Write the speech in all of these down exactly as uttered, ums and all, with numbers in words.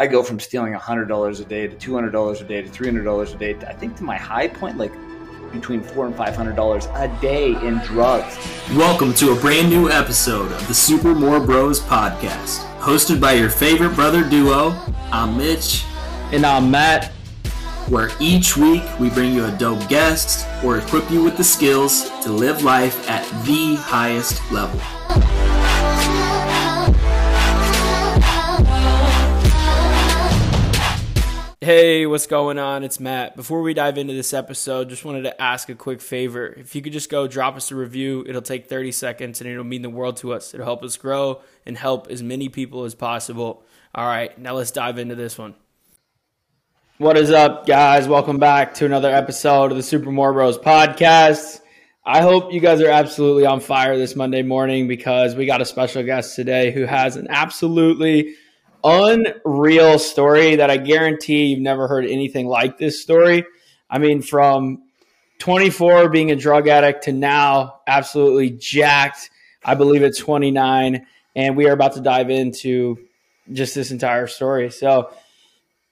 I go from stealing one hundred dollars a day to two hundred dollars a day to three hundred dollars a day. To, I think to my high point, like between four hundred dollars and five hundred dollars a day in drugs. Welcome to a brand new episode of the Super More Bros Podcast, hosted by your favorite brother duo. I'm Mitch. And I'm Matt. Where each week we bring you a dope guest or equip you with the skills to live life at the highest level. Hey, what's going on? It's Matt. Before we dive into this episode, just wanted to ask a quick favor. If you could just go drop us a review, it'll take thirty seconds and it'll mean the world to us. It'll help us grow and help as many people as possible. All right, now let's dive into this one. What is up, guys? Welcome back to another episode of the Super More Bros Podcast. I hope you guys are absolutely on fire this Monday morning because we got a special guest today who has an absolutely unreal story that I guarantee you've never heard anything like this story. I mean, from twenty-four being a drug addict to now absolutely jacked, I believe at twenty-nine, and we are about to dive into just this entire story. So,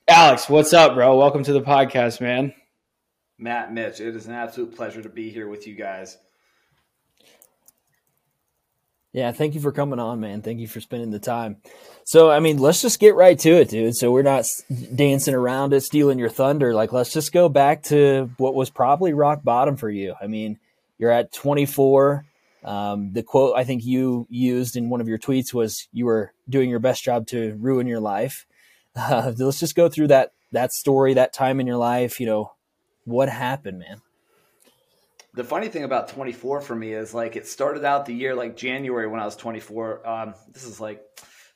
Alex, what's up, bro? Welcome to the podcast, man. Matt, Mitch, it is an absolute pleasure to be here with you guys. Yeah, thank you for coming on, man. Thank you for spending the time. So, I mean, let's just get right to it, dude. So we're not dancing around it, stealing your thunder. Like, let's just go back to what was probably rock bottom for you. I mean, you're at twenty-four. Um, the quote I think you used in one of your tweets was you were doing your best job to ruin your life. Uh, let's just go through that that story, that time in your life. You know, what happened, man? The funny thing about twenty-four for me is like it started out the year like January when I was twenty-four. Um, this is like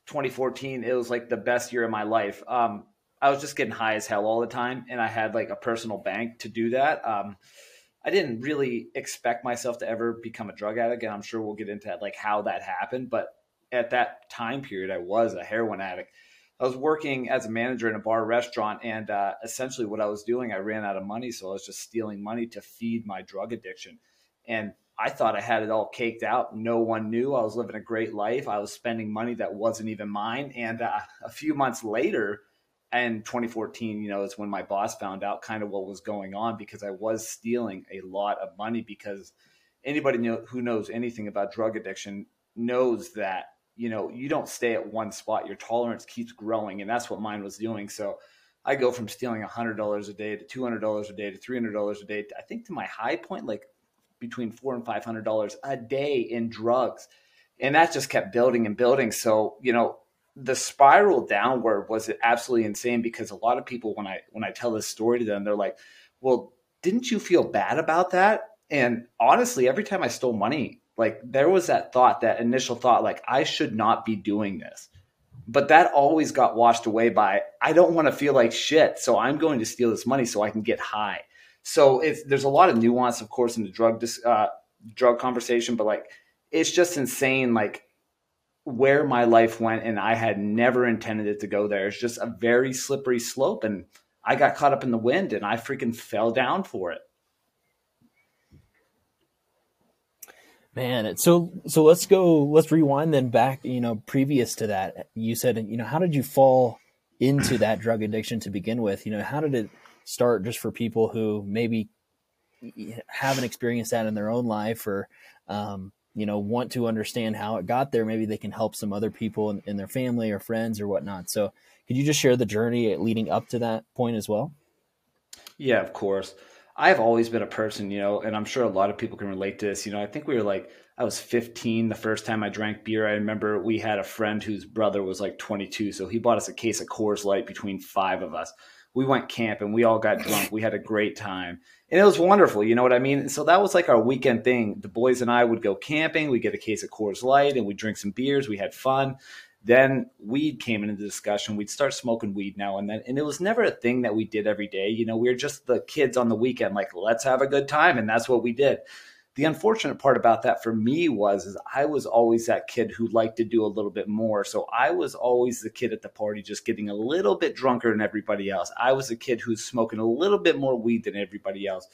twenty fourteen. It was like the best year of my life. Um, I was just getting high as hell all the time. And I had like a personal bank to do that. Um, I didn't really expect myself to ever become a drug addict. And I'm sure we'll get into that, like how that happened. But at that time period, I was a heroin addict. I was working as a manager in a bar restaurant, and uh, essentially what I was doing, I ran out of money, so I was just stealing money to feed my drug addiction. And I thought I had it all caked out. No one knew. I was living a great life. I was spending money that wasn't even mine. And uh, a few months later, in twenty fourteen, you know, is when my boss found out kind of what was going on because I was stealing a lot of money. Because anybody know, who knows anything about drug addiction knows that, you know, you don't stay at one spot. Your tolerance keeps growing. And that's what mine was doing. So I go from stealing one hundred dollars a day to two hundred dollars a day to three hundred dollars a day. I think to my high point, like between four hundred dollars and five hundred dollars a day in drugs. And that just kept building and building. So, you know, the spiral downward was absolutely insane because a lot of people, when I, when I tell this story to them, they're like, well, didn't you feel bad about that? And honestly, every time I stole money, like there was that thought, that initial thought, like I should not be doing this, but that always got washed away by, I don't want to feel like shit. So I'm going to steal this money so I can get high. So it's, there's a lot of nuance, of course, in the drug, uh, drug conversation, but like, it's just insane. Like where my life went, and I had never intended it to go there. It's just a very slippery slope. And I got caught up in the wind and I freaking fell down for it. Man, so so let's go, let's rewind then back, you know, previous to that, you said, you know, how did you fall into that drug addiction to begin with? You know, how did it start just for people who maybe haven't experienced that in their own life or, um, you know, want to understand how it got there? Maybe they can help some other people in, in their family or friends or whatnot. So could you just share the journey leading up to that point as well? Yeah, of course. I've always been a person, you know, and I'm sure a lot of people can relate to this. You know, I think we were like, I was fifteen the first time I drank beer. I remember we had a friend whose brother was like twenty-two. So he bought us a case of Coors Light between five of us. We went camping. We all got drunk. We had a great time. And it was wonderful. You know what I mean? And so that was like our weekend thing. The boys and I would go camping. We'd get a case of Coors Light and we'd drink some beers. We had fun. Then weed came into the discussion. We'd start smoking weed now and then. And it was never a thing that we did every day. You know, we were just the kids on the weekend, like, let's have a good time. And that's what we did. The unfortunate part about that for me was, is I was always that kid who liked to do a little bit more. So I was always the kid at the party, just getting a little bit drunker than everybody else. I was a kid who's smoking a little bit more weed than everybody else.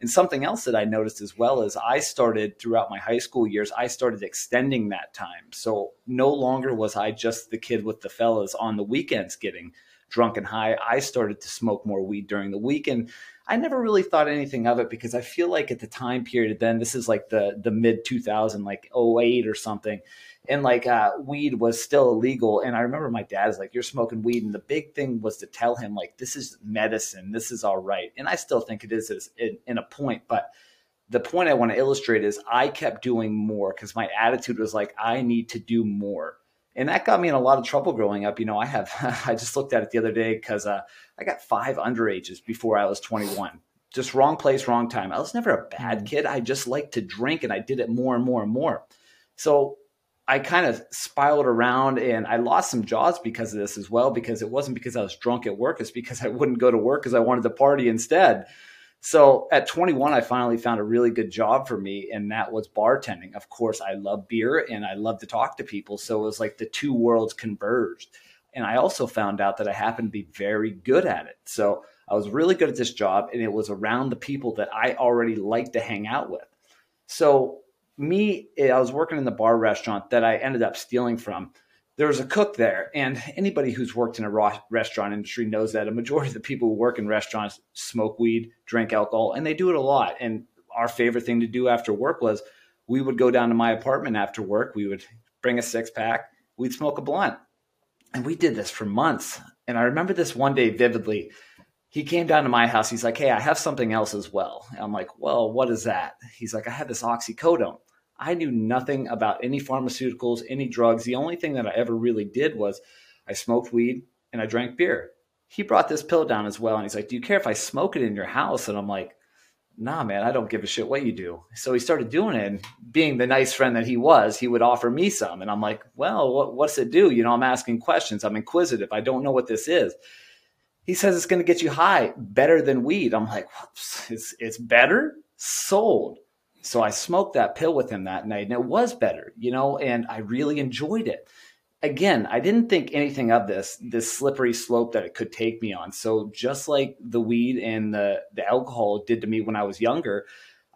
And something else that I noticed as well is I started throughout my high school years, I started extending that time. So no longer was I just the kid with the fellas on the weekends getting. drunk and high, I started to smoke more weed during the week. And I never really thought anything of it because I feel like at the time period, then this is like the the mid two thousand, like oh eight or something. And like uh, weed was still illegal. And I remember my dad's like, you're smoking weed. And the big thing was to tell him like, this is medicine. This is all right. And I still think it is, is in, in a point. But the point I want to illustrate is I kept doing more because my attitude was like, I need to do more. And that got me in a lot of trouble growing up. You know, I have, I just looked at it the other day because uh, I got five underages before I was twenty-one. Just wrong place, wrong time. I was never a bad kid. I just liked to drink and I did it more and more and more. So I kind of spiraled around and I lost some jobs because of this as well, because it wasn't because I was drunk at work. It's because I wouldn't go to work because I wanted to party instead. So at twenty-one, I finally found a really good job for me, and that was bartending. Of course, I love beer and I love to talk to people. So it was like the two worlds converged. And I also found out that I happened to be very good at it. So I was really good at this job, and it was around the people that I already liked to hang out with. So me, I was working in the bar restaurant that I ended up stealing from. There was a cook there, and anybody who's worked in a restaurant industry knows that a majority of the people who work in restaurants smoke weed, drink alcohol, and they do it a lot. And our favorite thing to do after work was we would go down to my apartment after work. We would bring a six pack. We'd smoke a blunt. And we did this for months. And I remember this one day vividly. He came down to my house. He's like, hey, I have something else as well. And I'm like, well, what is that? He's like, I have this oxycodone. I knew nothing about any pharmaceuticals, any drugs. The only thing that I ever really did was I smoked weed and I drank beer. He brought this pill down as well. And he's like, do you care if I smoke it in your house? And I'm like, nah, man, I don't give a shit what you do. So he started doing it. And being the nice friend that he was, he would offer me some. And I'm like, well, what, what's it do? You know, I'm asking questions. I'm inquisitive. I don't know what this is. He says, it's going to get you high better than weed. I'm like, it's, it's better? Sold. So I smoked that pill with him that night, and it was better, you know, and I really enjoyed it. Again, I didn't think anything of this, this slippery slope that it could take me on. So just like the weed and the, the alcohol did to me when I was younger,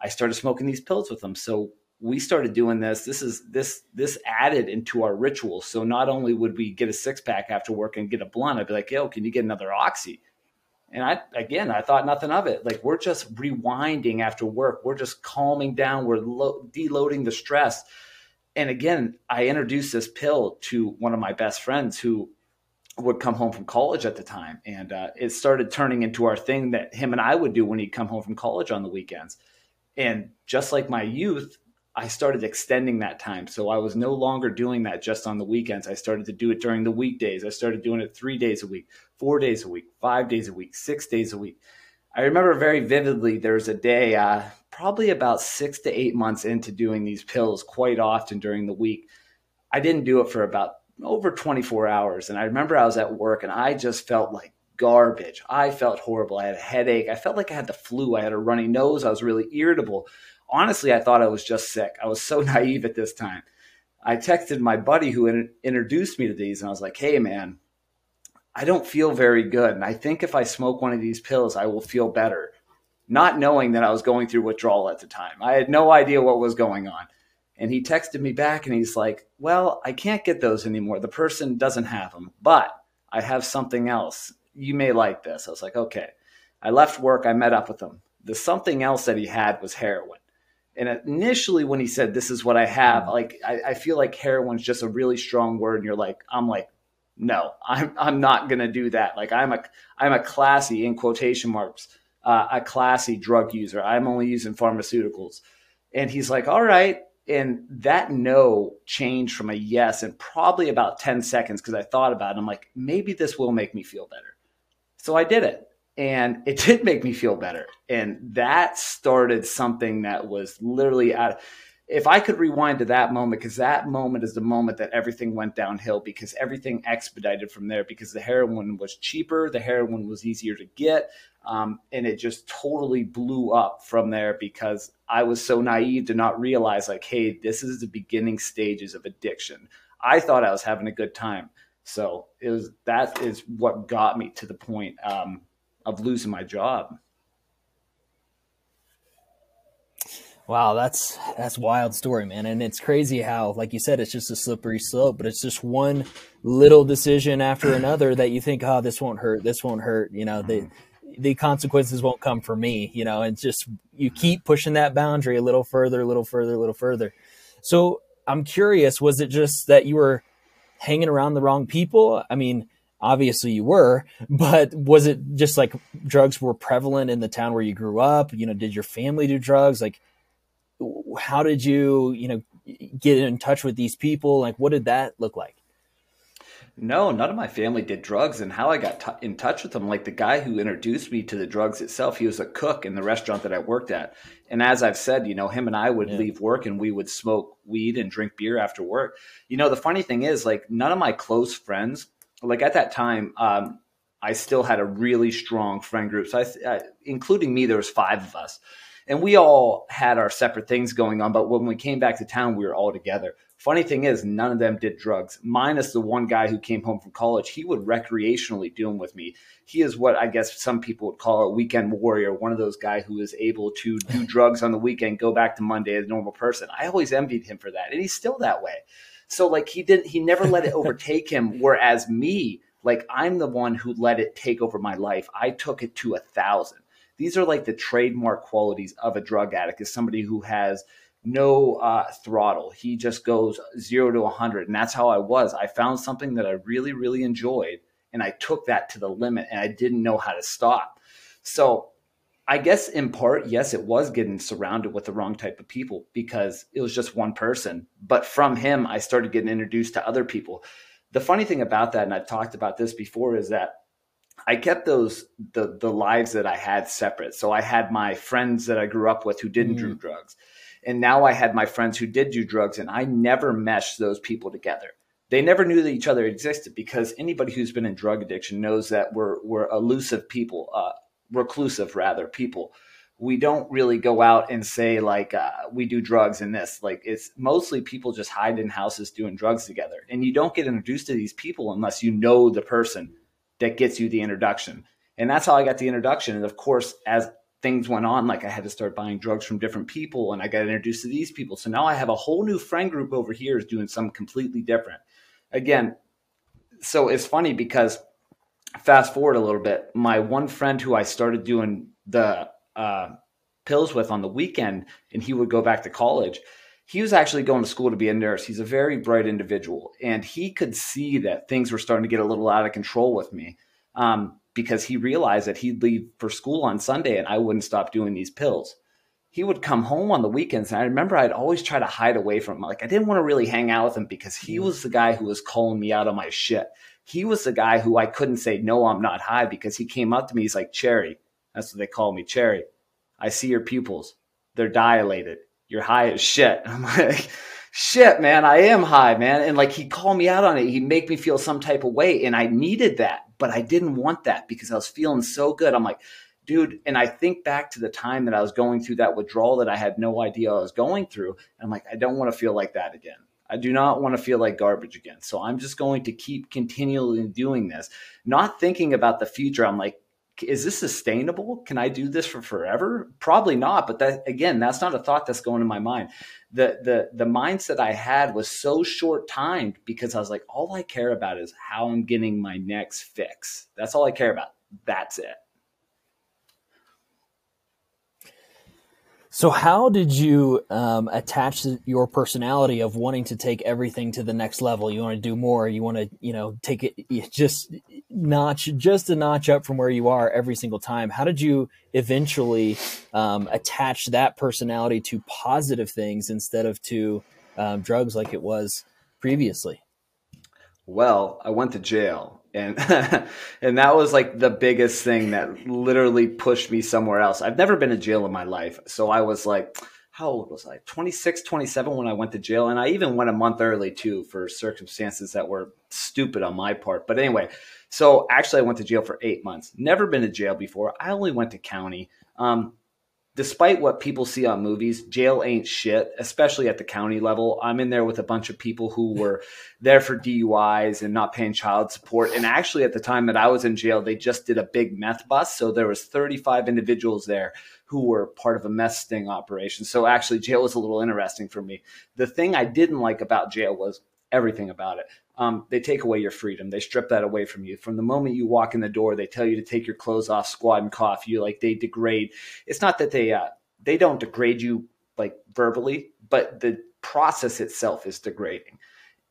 I started smoking these pills with them. So we started doing this. This is this this added into our ritual. So not only would we get a six pack after work and get a blunt, I'd be like, yo, can you get another oxy? And I, again, I thought nothing of it. Like, we're just rewinding after work. We're just calming down. We're lo- deloading the stress. And again, I introduced this pill to one of my best friends who would come home from college at the time. And uh, it started turning into our thing that him and I would do when he'd come home from college on the weekends. And just like my youth, I started extending that time. So I was no longer doing that just on the weekends. I started to do it during the weekdays. I started doing it three days a week, four days a week, five days a week, six days a week. I remember very vividly, there was a day, uh, probably about six to eight months into doing these pills quite often during the week. I didn't do it for about over twenty-four hours. And I remember I was at work and I just felt like garbage. I felt horrible. I had a headache. I felt like I had the flu. I had a runny nose. I was really irritable. Honestly, I thought I was just sick. I was so naive at this time. I texted my buddy who in- introduced me to these, and I was like, hey, man, I don't feel very good. And I think if I smoke one of these pills, I will feel better. Not knowing that I was going through withdrawal at the time. I had no idea what was going on. And he texted me back, and he's like, well, I can't get those anymore. The person doesn't have them, but I have something else. You may like this. I was like, okay. I left work. I met up with him. The something else that he had was heroin. And initially when he said, this is what I have, like, I, I feel like heroin's just a really strong word. And you're like, I'm like, no, I'm I'm not going to do that. Like, I'm a, I'm a classy, in quotation marks, uh, a classy drug user. I'm only using pharmaceuticals. And he's like, all right. And that no changed from a yes in probably about ten seconds. Cause I thought about it. I'm like, maybe this will make me feel better. So I did it. And it did make me feel better. And that started something that was literally out of, if I could rewind to that moment, because that moment is the moment that everything went downhill, because everything expedited from there, because the heroin was cheaper, the heroin was easier to get. Um, and it just totally blew up from there because I was so naive to not realize like, hey, this is the beginning stages of addiction. I thought I was having a good time. So it was, that is what got me to the point, um, of losing my job. Wow, that's that's wild story, man. And it's crazy how, like you said, it's just a slippery slope, but it's just one little decision after another that you think, oh, this won't hurt, this won't hurt, you know, the the consequences won't come for me, you know, and just you keep pushing that boundary a little further, a little further, a little further. So I'm curious, was it just that you were hanging around the wrong people? I mean, obviously you were, but was it just like drugs were prevalent in the town where you grew up? You know, did your family do drugs? Like, how did you, you know, get in touch with these people? Like, what did that look like? No, none of my family did drugs, and how I got t- in touch with them, like the guy who introduced me to the drugs itself, he was a cook in the restaurant that I worked at. And as I've said, you know, him and I would yeah. leave work and we would smoke weed and drink beer after work. You know, the funny thing is, like, none of my close friends, like at that time, um, I still had a really strong friend group. So I, I, including me, there was five of us. And we all had our separate things going on. But when we came back to town, we were all together. Funny thing is, none of them did drugs, minus the one guy who came home from college. He would recreationally do them with me. He is what I guess some people would call a weekend warrior, one of those guys who is able to do drugs on the weekend, go back to Monday as a normal person. I always envied him for that. And he's still that way. So like he didn't, he never let it overtake him. Whereas me, like I'm the one who let it take over my life. I took it to a thousand. These are like the trademark qualities of a drug addict, is somebody who has no uh, throttle. He just goes zero to one hundred. And that's how I was. I found something that I really, really enjoyed. And I took that to the limit and I didn't know how to stop. So I guess in part, yes, it was getting surrounded with the wrong type of people because it was just one person. But from him, I started getting introduced to other people. The funny thing about that, and I've talked about this before, is that I kept those the the lives that I had separate. So I had my friends that I grew up with who didn't mm. do drugs. And now I had my friends who did do drugs, and I never meshed those people together. They never knew that each other existed, because anybody who's been in drug addiction knows that we're we're elusive people, uh, reclusive rather people. We don't really go out and say like uh, we do drugs in this. Like it's mostly people just hide in houses doing drugs together. And you don't get introduced to these people unless you know the person that gets you the introduction. And that's how I got the introduction. And of course, as things went on, like I had to start buying drugs from different people and I got introduced to these people. So now I have a whole new friend group over here is doing something completely different. Again, so it's funny because fast forward a little bit, my one friend who I started doing the uh, pills with on the weekend, and he would go back to college, he was actually going to school to be a nurse. He's a very bright individual. And he could see that things were starting to get a little out of control with me um, because he realized that he'd leave for school on Sunday and I wouldn't stop doing these pills. He would come home on the weekends. And I remember I'd always try to hide away from him. Like I didn't want to really hang out with him because he was the guy who was calling me out on my shit. He was the guy who I couldn't say, no, I'm not high, because he came up to me. He's like, Cherry. That's what they call me, Cherry. I see your pupils. They're dilated. You're high as shit. I'm like, shit, man, I am high, man. And like, he called me out on it. He'd make me feel some type of way. And I needed that, but I didn't want that because I was feeling so good. I'm like, dude. And I think back to the time that I was going through that withdrawal that I had no idea I was going through. And I'm like, I don't want to feel like that again. I do not want to feel like garbage again. So I'm just going to keep continually doing this, not thinking about the future. I'm like, is this sustainable? Can I do this for forever? Probably not. But that, again, that's not a thought that's going in my mind. The, the, the mindset I had was so short timed because I was like, all I care about is how I'm getting my next fix. That's all I care about. That's it. So how did you um, attach your personality of wanting to take everything to the next level? You want to do more. You want to, you know, take it just notch, just a notch up from where you are every single time. How did you eventually um, attach that personality to positive things instead of to um, drugs like it was previously? Well, I went to jail. And and that was like the biggest thing that literally pushed me somewhere else. I've never been in jail in my life. So I was like, how old was I? twenty-six, twenty-seven when I went to jail. And I even went a month early too for circumstances that were stupid on my part. But anyway, so actually I went to jail for eight months. Never been to jail before. I only went to county. Um, despite what people see on movies, jail ain't shit, especially at the county level. I'm in there with a bunch of people who were there for D U Is and not paying child support. And actually, at the time that I was in jail, they just did a big meth bust. So there was thirty-five individuals there who were part of a meth sting operation. So actually, jail was a little interesting for me. The thing I didn't like about jail was everything about it. Um, they take away your freedom. They strip that away from you. From the moment you walk in the door, they tell you to take your clothes off, squat and cough. You like they degrade. It's not that they uh, they don't degrade you like verbally, but the process itself is degrading.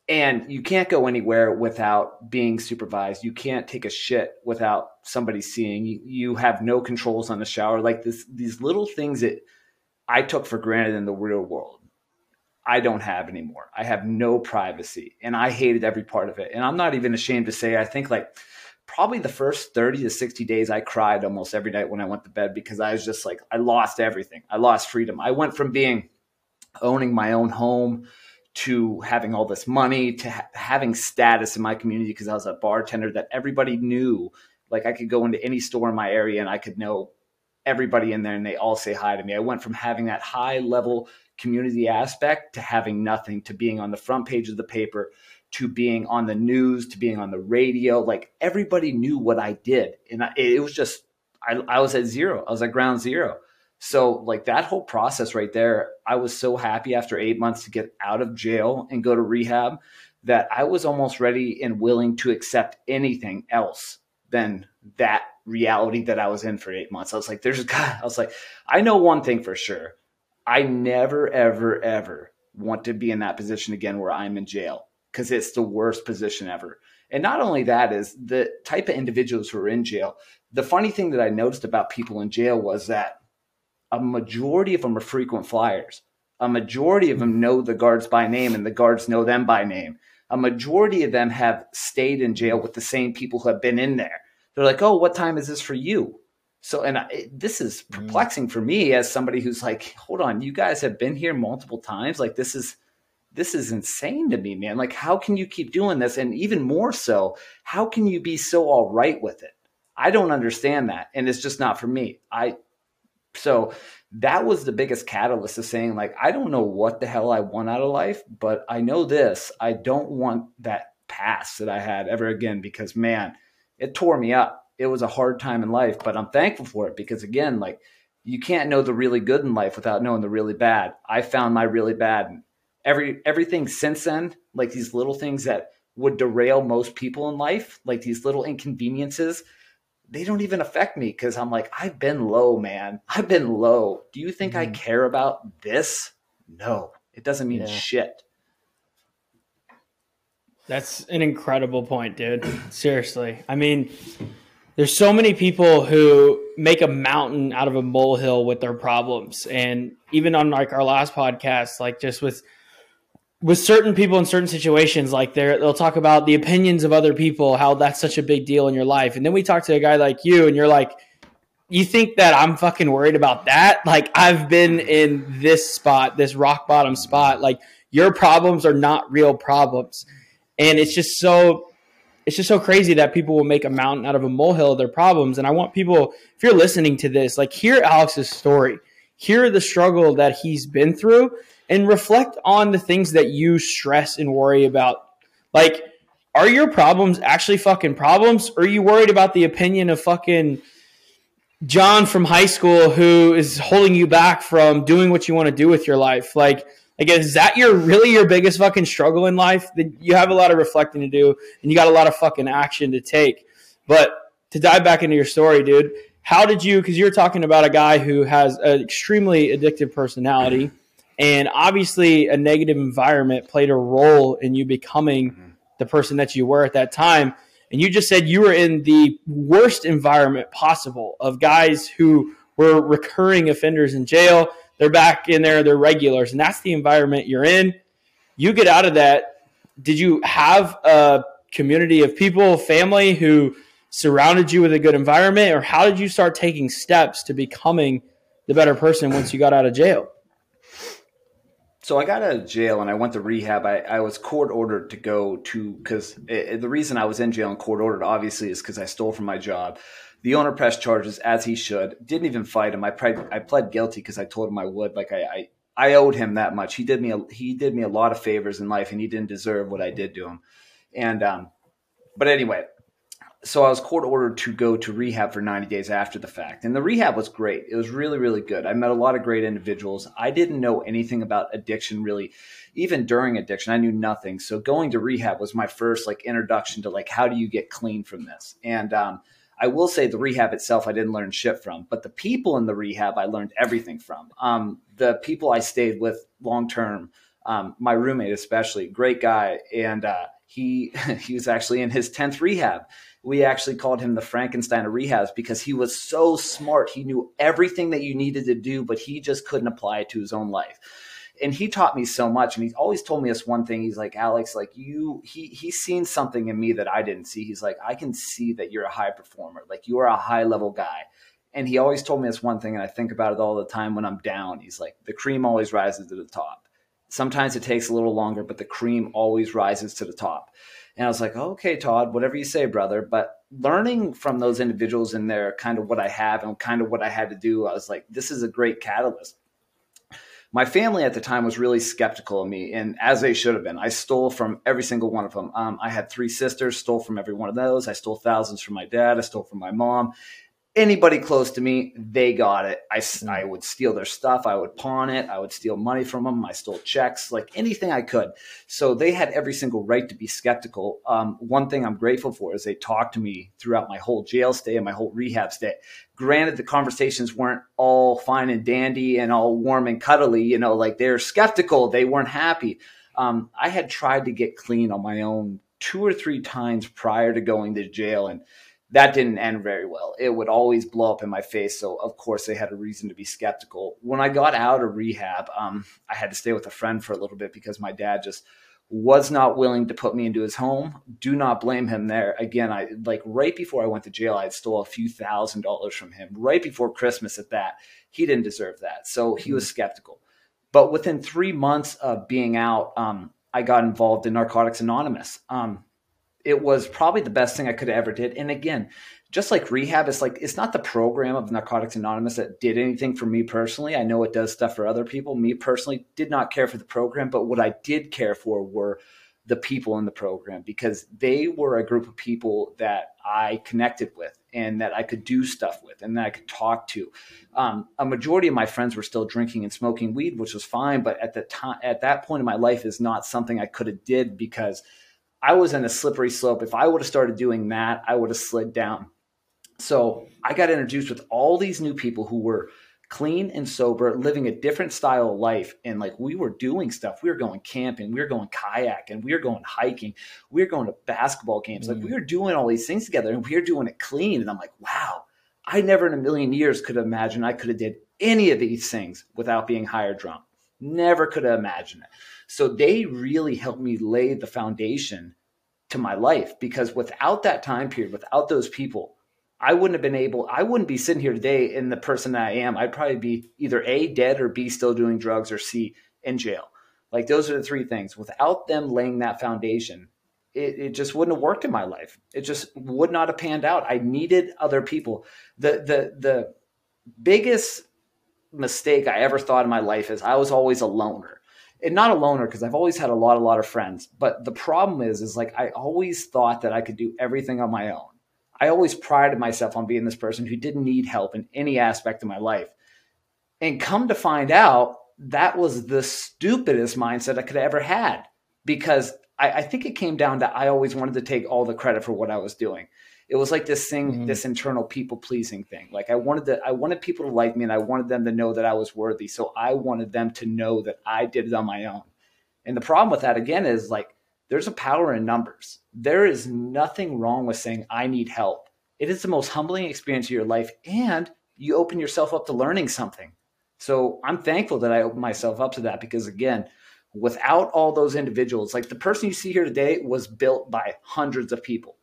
And you can't go anywhere without being supervised. You can't take a shit without somebody seeing you. You have no controls on the shower. Like this, these little things that I took for granted in the real world, I don't have anymore. I have no privacy, and I hated every part of it. And I'm not even ashamed to say, I think like probably the first thirty to sixty days, I cried almost every night when I went to bed, because I was just like, I lost everything. I lost freedom. I went from being owning my own home to having all this money to ha- having status in my community, because I was a bartender that everybody knew. Like I could go into any store in my area and I could know everybody in there and they all say hi to me. I went from having that high level community aspect to having nothing, to being on the front page of the paper, to being on the news, to being on the radio. Like everybody knew what I did. And I, it was just, I, I was at zero. I was at ground zero. So like that whole process right there, I was so happy after eight months to get out of jail and go to rehab that I was almost ready and willing to accept anything else than that reality that I was in for eight months. I was like, there's God. I was like, I know one thing for sure. I never, ever, ever want to be in that position again where I'm in jail, because it's the worst position ever. And not only that is the type of individuals who are in jail. The funny thing that I noticed about people in jail was that a majority of them are frequent flyers. A majority of them know the guards by name and the guards know them by name. A majority of them have stayed in jail with the same people who have been in there. They're like, oh, what time is this for you? So, and I, this is perplexing for me as somebody who's like, hold on, you guys have been here multiple times. Like this is, this is insane to me, man. Like, how can you keep doing this? And even more so, how can you be so all right with it? I don't understand that. And it's just not for me. I, so that was the biggest catalyst of saying like, I don't know what the hell I want out of life, but I know this, I don't want that past that I had ever again, because man, it tore me up. It was a hard time in life, but I'm thankful for it, because again, like you can't know the really good in life without knowing the really bad. I found my really bad, and every, everything since then, like these little things that would derail most people in life, like these little inconveniences, they don't even affect me. Cause I'm like, I've been low, man. I've been low. Do you think mm. I care about this? No, it doesn't mean yeah. shit. That's an incredible point, dude. Seriously. I mean, there's so many people who make a mountain out of a molehill with their problems. And even on like our last podcast, like just with, with certain people in certain situations, like they're, they'll talk about the opinions of other people, how that's such a big deal in your life. And then we talk to a guy like you and you're like, you think that I'm fucking worried about that? Like I've been in this spot, this rock bottom spot, like your problems are not real problems. And it's just so, it's just so crazy that people will make a mountain out of a molehill of their problems. And I want people, if you're listening to this, like hear Alex's story, hear the struggle that he's been through, and reflect on the things that you stress and worry about. Like, are your problems actually fucking problems? Or are you worried about the opinion of fucking John from high school who is holding you back from doing what you want to do with your life? Like, Like, is that your really your biggest fucking struggle in life? Then you have a lot of reflecting to do and you got a lot of fucking action to take. But to dive back into your story, dude, how did you, because you're talking about a guy who has an extremely addictive personality and obviously a negative environment played a role in you becoming the person that you were at that time. And you just said you were in the worst environment possible of guys who were recurring offenders in jail. They're back in there. They're regulars. And that's the environment you're in. You get out of that. Did you have a community of people, family who surrounded you with a good environment? Or how did you start taking steps to becoming the better person once you got out of jail? So I got out of jail and I went to rehab. I, I was court ordered to go to, because the reason I was in jail and court ordered, obviously, is because I stole from my job. The owner pressed charges, as he should. Didn't even fight him. I, pre- I pled guilty because I told him I would. Like I, I I owed him that much. He did me a, he did me a lot of favors in life, and he didn't deserve what I did to him. And um, but anyway, so I was court ordered to go to rehab for ninety days after the fact. And the rehab was great. It was really, really good. I met a lot of great individuals. I didn't know anything about addiction, really. Even during addiction, I knew nothing. So going to rehab was my first like introduction to like, how do you get clean from this? And um, I will say the rehab itself, I didn't learn shit from, but the people in the rehab, I learned everything from. Um, the people I stayed with long-term, um, my roommate, especially, great guy. And uh, he, he was actually in his tenth rehab. We actually called him the Frankenstein of rehabs because he was so smart. He knew everything that you needed to do, but he just couldn't apply it to his own life. And he taught me so much. And he's always told me this one thing. He's like, Alex, like you, he, he's seen something in me that I didn't see. He's like, I can see that you're a high performer. Like you are a high level guy. And he always told me this one thing. And I think about it all the time when I'm down. He's like, the cream always rises to the top. Sometimes it takes a little longer, but the cream always rises to the top. And I was like, okay, Todd, whatever you say, brother. But learning from those individuals in there, kind of what I have and kind of what I had to do, I was like, this is a great catalyst. My family at the time was really skeptical of me, and as they should have been. I stole from every single one of them. Um, I had three sisters, stole from every one of those. I stole thousands from my dad. I stole from my mom. Anybody close to me, they got it. I, I would steal their stuff. I would pawn it. I would steal money from them. I stole checks, like anything I could. So they had every single right to be skeptical. Um, one thing I'm grateful for is they talked to me throughout my whole jail stay and my whole rehab stay. Granted, the conversations weren't all fine and dandy and all warm and cuddly, you know, like they're skeptical. They weren't happy. Um, I had tried to get clean on my own two or three times prior to going to jail, and that didn't end very well. It would always blow up in my face. So of course they had a reason to be skeptical. When I got out of rehab, um, I had to stay with a friend for a little bit because my dad just was not willing to put me into his home. Do not blame him there. Again, I like right before I went to jail, I had stole a few thousand dollars from him right before Christmas at that. He didn't deserve that. So he was skeptical. But within three months of being out, um, I got involved in Narcotics Anonymous. Um, It was probably the best thing I could have ever did. And again, just like rehab, it's like it's not the program of Narcotics Anonymous that did anything for me personally. I know it does stuff for other people. Me personally did not care for the program, but what I did care for were the people in the program because they were a group of people that I connected with and that I could do stuff with and that I could talk to. Um, a majority of my friends were still drinking and smoking weed, which was fine. But at the time, at that point in my life is not something I could have did because I was in a slippery slope. If I would have started doing that, I would have slid down. So I got introduced with all these new people who were clean and sober, living a different style of life. And like we were doing stuff. We were going camping. We were going kayaking. We were going hiking. We were going to basketball games. Like we were doing all these things together and we were doing it clean. And I'm like, wow, I never in a million years could imagine I could have did any of these things without being high or drunk. Never could have imagined it. So they really helped me lay the foundation to my life because without that time period, without those people, I wouldn't have been able, I wouldn't be sitting here today in the person that I am. I'd probably be either A, dead, or B, still doing drugs, or C, in jail. Like those are the three things. Without them laying that foundation, it, it just wouldn't have worked in my life. It just would not have panned out. I needed other people. The, the, the biggest mistake I ever thought in my life is I was always a loner, and not a loner because I've always had a lot, a lot of friends. But the problem is, is like, I always thought that I could do everything on my own. I always prided myself on being this person who didn't need help in any aspect of my life. And come to find out, that was the stupidest mindset I could have ever had because I, I think it came down to, I always wanted to take all the credit for what I was doing. It was like this thing, mm-hmm. this internal people pleasing thing. Like I wanted to, I wanted people to like me and I wanted them to know that I was worthy. So I wanted them to know that I did it on my own. And the problem with that again is like, there's a power in numbers. There is nothing wrong with saying I need help. It is the most humbling experience of your life. And you open yourself up to learning something. So I'm thankful that I opened myself up to that because again, without all those individuals, like the person you see here today was built by hundreds of people.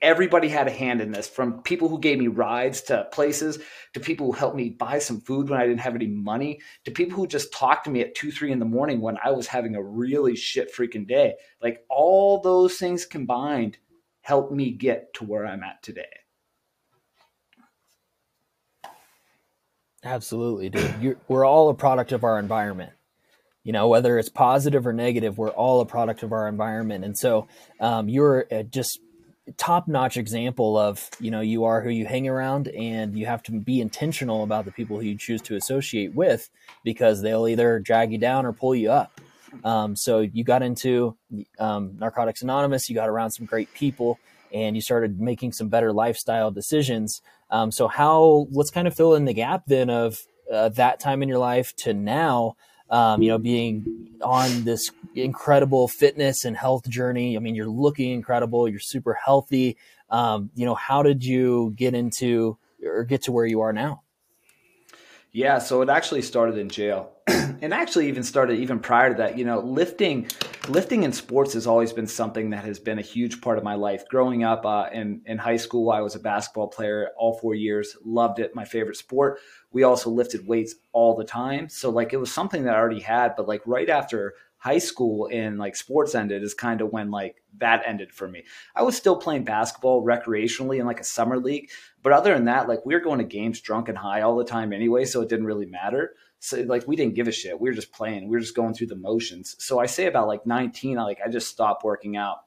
everybody had a hand in this, from people who gave me rides to places, to people who helped me buy some food when I didn't have any money, to people who just talked to me at two, three in the morning when I was having a really shit freaking day. Like, all those things combined helped me get to where I'm at today. Absolutely, dude. You're, we're all a product of our environment. You know, whether it's positive or negative, we're all a product of our environment. And so um, you're a just top-notch example of, you know, you are who you hang around, and you have to be intentional about the people who you choose to associate with, because they'll either drag you down or pull you up. Um, so you got into um, Narcotics Anonymous, you got around some great people, and you started making some better lifestyle decisions. Um, so how, let's kind of fill in the gap then of uh, that time in your life to now. Um, you know, being on this incredible fitness and health journey. I mean, you're looking incredible. You're super healthy. Um, you know, how did you get into or get to where you are now? Yeah, so it actually started in jail, and actually even started even prior to that. You know, lifting, lifting in sports has always been something that has been a huge part of my life. Growing up uh, in in high school, I was a basketball player all four years. Loved it. My favorite sport. We also lifted weights all the time. So like, it was something that I already had. But like right after high school and like sports ended is kind of when like that ended for me. I was still playing basketball recreationally in like a summer league. But other than that, like we were going to games drunk and high all the time anyway. So it didn't really matter. So like, we didn't give a shit. We were just playing. We were just going through the motions. So I say about like nineteen, I like, I just stopped working out.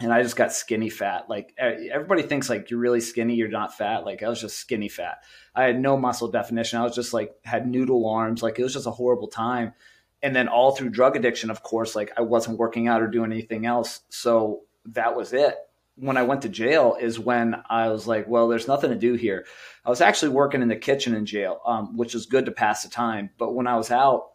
And I just got skinny fat. Like everybody thinks like you're really skinny, you're not fat. Like I was just skinny fat. I had no muscle definition. I was just like had noodle arms. Like it was just a horrible time. And then all through drug addiction, of course, like I wasn't working out or doing anything else. So that was it. When I went to jail is when I was like, well, there's nothing to do here. I was actually working in the kitchen in jail, um, which was good to pass the time. But when I was out,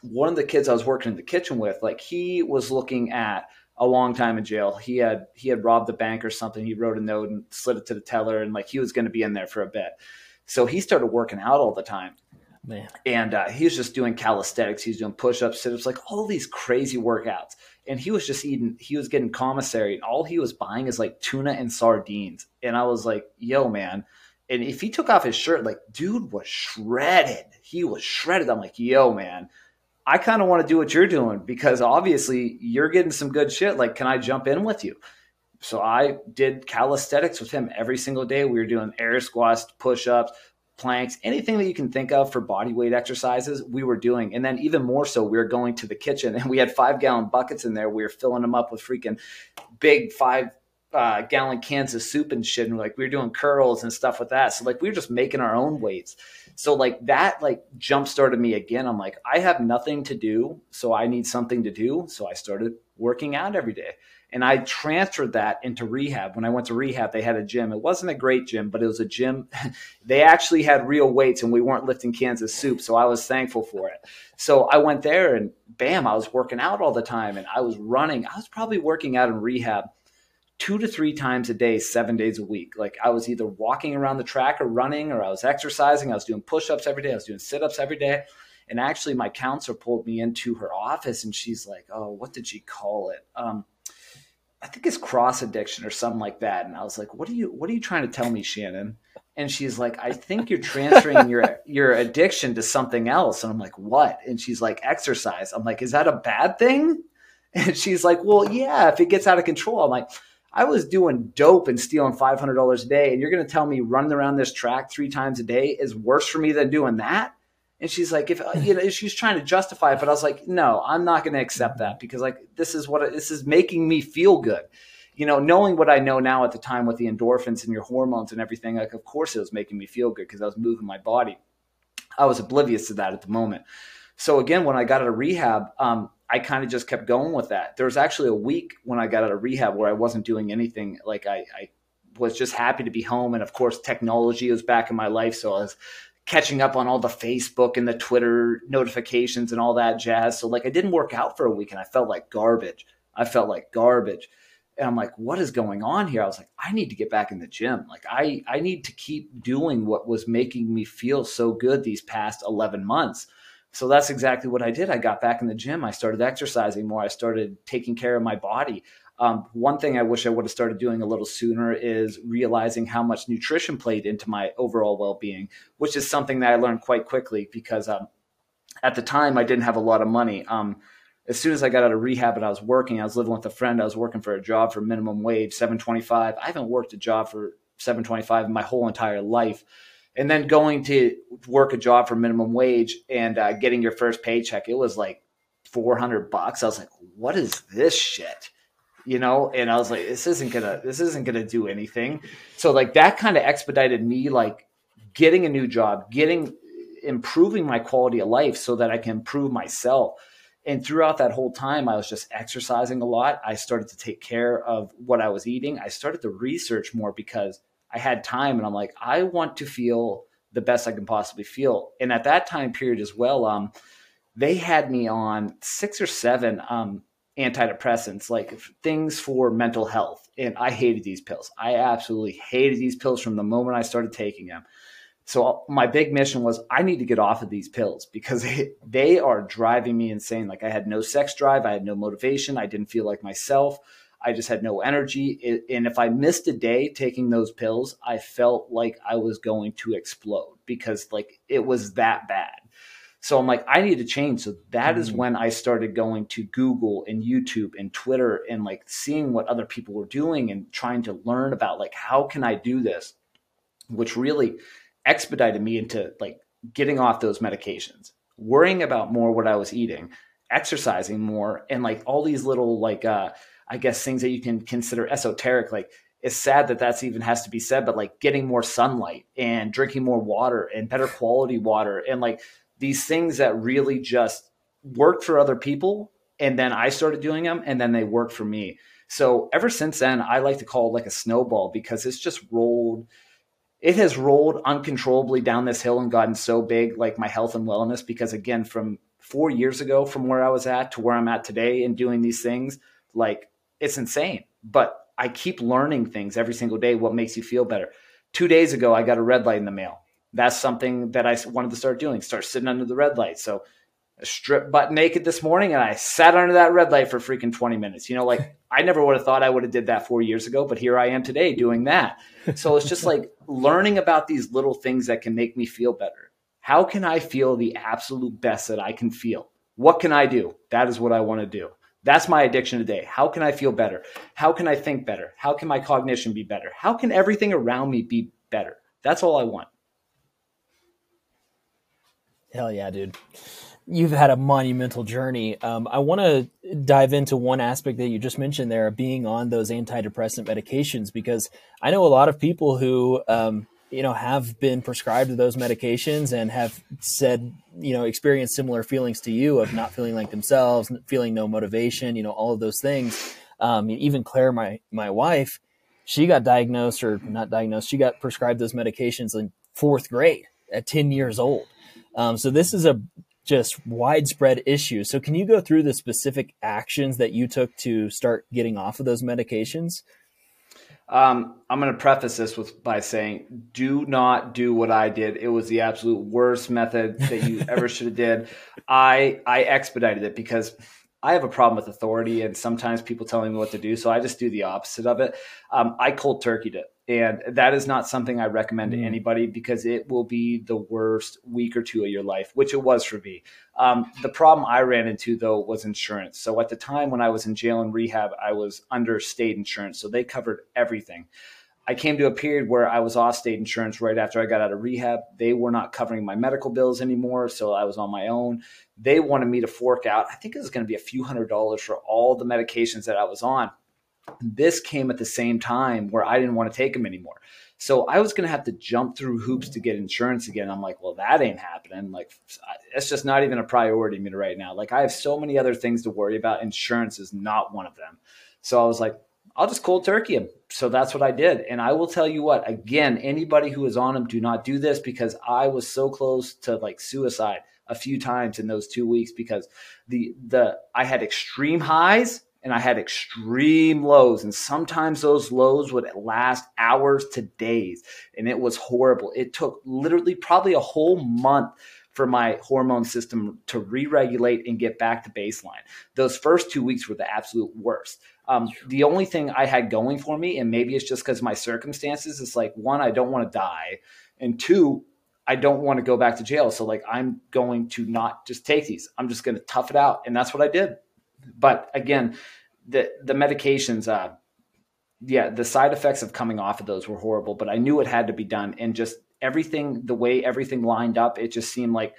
one of the kids I was working in the kitchen with, like he was looking at a long time in jail. He had, he had robbed the bank or something. He wrote a note and slid it to the teller. And like, he was going to be in there for a bit. So he started working out all the time, man. And uh, he was just doing calisthenics. He was doing push-ups, sit-ups, like all these crazy workouts. And he was just eating, he was getting commissary, and all he was buying is like tuna and sardines. And I was like, yo, man. And if he took off his shirt, like dude was shredded. He was shredded. I'm like, yo, man, I kind of want to do what you're doing, because obviously you're getting some good shit. Like, can I jump in with you? So I did calisthenics with him every single day. We were doing air squats, push-ups, planks, anything that you can think of for body weight exercises, we were doing. And then even more so, we were going to the kitchen, and we had five gallon buckets in there. We were filling them up with freaking big five uh, gallon cans of soup and shit. And like, we were doing curls and stuff with that. So like, we were just making our own weights. So like that, like jump started me again. I'm like, I have nothing to do. So I need something to do. So I started working out every day. And I transferred that into rehab. When I went to rehab, they had a gym. It wasn't a great gym, but it was a gym. They actually had real weights, and we weren't lifting cans of soup. So I was thankful for it. So I went there, and bam, I was working out all the time, and I was running. I was probably working out in rehab two to three times a day, seven days a week. Like I was either walking around the track or running, or I was exercising. I was doing push-ups every day. I was doing sit-ups every day. And actually my counselor pulled me into her office, and she's like, oh, what did she call it? Um, I think it's cross addiction or something like that. And I was like, what are you, what are you trying to tell me, Shannon? And she's like, I think you're transferring your, your addiction to something else. And I'm like, what? And she's like, exercise. I'm like, is that a bad thing? And she's like, well, yeah, if it gets out of control. I'm like, I was doing dope and stealing five hundred dollars a day, and you're going to tell me running around this track three times a day is worse for me than doing that? And she's like, if you know, she's trying to justify it, but I was like, no, I'm not going to accept that, because like this is what this is making me feel good, you know, knowing what I know now at the time with the endorphins and your hormones and everything. Like, of course, it was making me feel good because I was moving my body. I was oblivious to that at the moment. So again, when I got out of rehab, um, I kind of just kept going with that. There was actually a week when I got out of rehab where I wasn't doing anything. Like I, I was just happy to be home, and of course, technology was back in my life, so I was catching up on all the Facebook and the Twitter notifications and all that jazz. So like I didn't work out for a week, and I felt like garbage. I felt like garbage. And I'm like, what is going on here? I was like, I need to get back in the gym. Like I, I need to keep doing what was making me feel so good these past eleven months. So that's exactly what I did. I got back in the gym. I started exercising more. I started taking care of my body. Um, one thing I wish I would have started doing a little sooner is realizing how much nutrition played into my overall well-being, which is something that I learned quite quickly because um, at the time I didn't have a lot of money. Um, as soon as I got out of rehab and I was working, I was living with a friend. I was working for a job for minimum wage, seven twenty-five. I haven't worked a job for seven twenty-five in my whole entire life. And then going to work a job for minimum wage and uh, getting your first paycheck, it was like four hundred bucks. I was like, what is this shit? You know? And I was like, this isn't gonna, this isn't gonna do anything. So like that kind of expedited me, like getting a new job, getting, improving my quality of life so that I can improve myself. And throughout that whole time, I was just exercising a lot. I started to take care of what I was eating. I started to research more because I had time and I'm like, I want to feel the best I can possibly feel. And at that time period as well, um, they had me on six or seven um, antidepressants, like things for mental health. And I hated these pills. I absolutely hated these pills from the moment I started taking them. So my big mission was I need to get off of these pills because they, they are driving me insane. Like I had no sex drive. I had no motivation. I didn't feel like myself. I just had no energy. It, and if I missed a day taking those pills, I felt like I was going to explode because like it was that bad. So I'm like, I need to change. So that mm-hmm. is when I started going to Google and YouTube and Twitter and like seeing what other people were doing and trying to learn about like, how can I do this? Which really expedited me into like getting off those medications, worrying about more what I was eating, exercising more, and like all these little like, uh, I guess things that you can consider esoteric. Like it's sad that that's even has to be said, but like getting more sunlight and drinking more water and better quality water. And like these things that really just worked for other people. And then I started doing them and then they worked for me. So ever since then, I like to call it like a snowball because it's just rolled. It has rolled uncontrollably down this hill and gotten so big, like my health and wellness, because again, from four years ago, from where I was at to where I'm at today and doing these things, like, it's insane, but I keep learning things every single day. What makes you feel better? Two days ago, I got a red light in the mail. That's something that I wanted to start doing, start sitting under the red light. So I stripped butt naked this morning and I sat under that red light for freaking twenty minutes. You know, like I never would have thought I would have did that four years ago, but here I am today doing that. So it's just like learning about these little things that can make me feel better. How can I feel the absolute best that I can feel? What can I do? That is what I want to do. That's my addiction today. How can I feel better? How can I think better? How can my cognition be better? How can everything around me be better? That's all I want. Hell yeah, dude. You've had a monumental journey. Um, I want to dive into one aspect that you just mentioned there, being on those antidepressant medications, because I know a lot of people who, um, you know, have been prescribed those medications and have said, you know, experienced similar feelings to you of not feeling like themselves, feeling no motivation, you know, all of those things. Um, even Claire, my, my wife, she got diagnosed or not diagnosed. She got prescribed those medications in fourth grade at ten years old. Um, so this is a just widespread issue. So can you go through the specific actions that you took to start getting off of those medications? Um, I'm going to preface this with by saying, do not do what I did. It was the absolute worst method that you ever should have did. I, I expedited it because I have a problem with authority and sometimes people tell me what to do. So I just do the opposite of it. Um, I cold turkeyed it. And that is not something I recommend to anybody because it will be the worst week or two of your life, which it was for me. Um, the problem I ran into, though, was insurance. So at the time when I was in jail and rehab, I was under state insurance. So they covered everything. I came to a period where I was off state insurance right after I got out of rehab. They were not covering my medical bills anymore. So I was on my own. They wanted me to fork out. I think it was going to be a few hundred dollars for all the medications that I was on. This came at the same time where I didn't want to take them anymore. So I was going to have to jump through hoops to get insurance again. I'm like, well, that ain't happening. Like, that's just not even a priority to me right now. Like I have so many other things to worry about. Insurance is not one of them. So I was like, I'll just cold turkey them. So that's what I did. And I will tell you what, again, anybody who is on them, do not do this because I was so close to like suicide a few times in those two weeks because the, the, I had extreme highs and I had extreme lows. And sometimes those lows would last hours to days. And it was horrible. It took literally probably a whole month for my hormone system to re-regulate and get back to baseline. Those first two weeks were the absolute worst. Um, the only thing I had going for me, and maybe it's just because my circumstances, is like, one, I don't want to die. And two, I don't want to go back to jail. So like, I'm going to not just take these, I'm just going to tough it out. And that's what I did. But again, the, the medications, uh, yeah, the side effects of coming off of those were horrible, but I knew it had to be done. And just everything, the way everything lined up, it just seemed like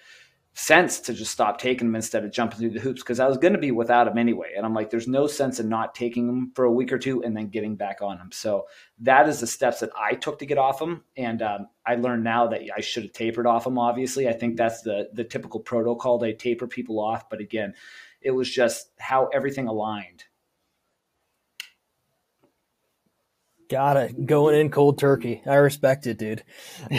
sense to just stop taking them instead of jumping through the hoops, because I was going to be without them anyway. And I'm like, there's no sense in not taking them for a week or two and then getting back on them. So that is the steps that I took to get off them. And um, I learned now that I should have tapered off them. Obviously, I think that's the the typical protocol. They taper people off. But again, it was just how everything aligned. Got it. Going in cold turkey. I respect it, dude.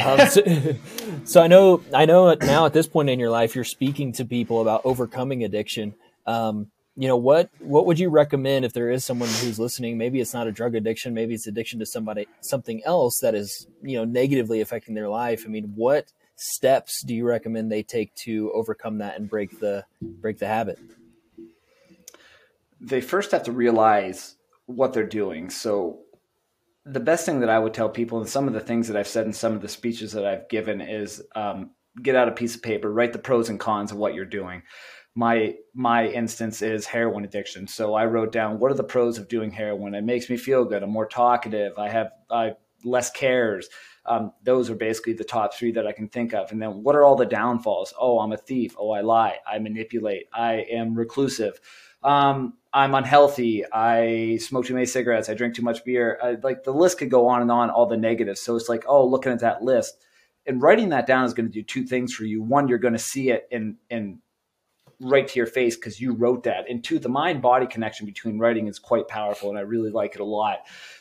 Um, so, so I know, I know now at this point in your life, you're speaking to people about overcoming addiction. Um, you know, what, what would you recommend if there is someone who's listening? Maybe it's not a drug addiction. Maybe it's addiction to somebody, something else that is, you know, negatively affecting their life. I mean, what steps do you recommend they take to overcome that and break the, break the habit? They first have to realize what they're doing. So, the best thing that I would tell people, and some of the things that I've said in some of the speeches that I've given, is um, get out a piece of paper, write the pros and cons of what you're doing. My my instance is heroin addiction. So I wrote down, what are the pros of doing heroin? It makes me feel good. I'm more talkative. I have I have less cares. Um, those are basically the top three that I can think of. And then what are all the downfalls? Oh, I'm a thief. Oh, I lie. I manipulate. I am reclusive. Um, I'm unhealthy. I smoke too many cigarettes. I drink too much beer. I, like the list could go on and on, all the negatives. So it's like, oh, looking at that list and writing that down is going to do two things for you. One, you're going to see it in, in right to your face because you wrote that. And two, the mind body connection between writing is quite powerful. And I really like it a lot.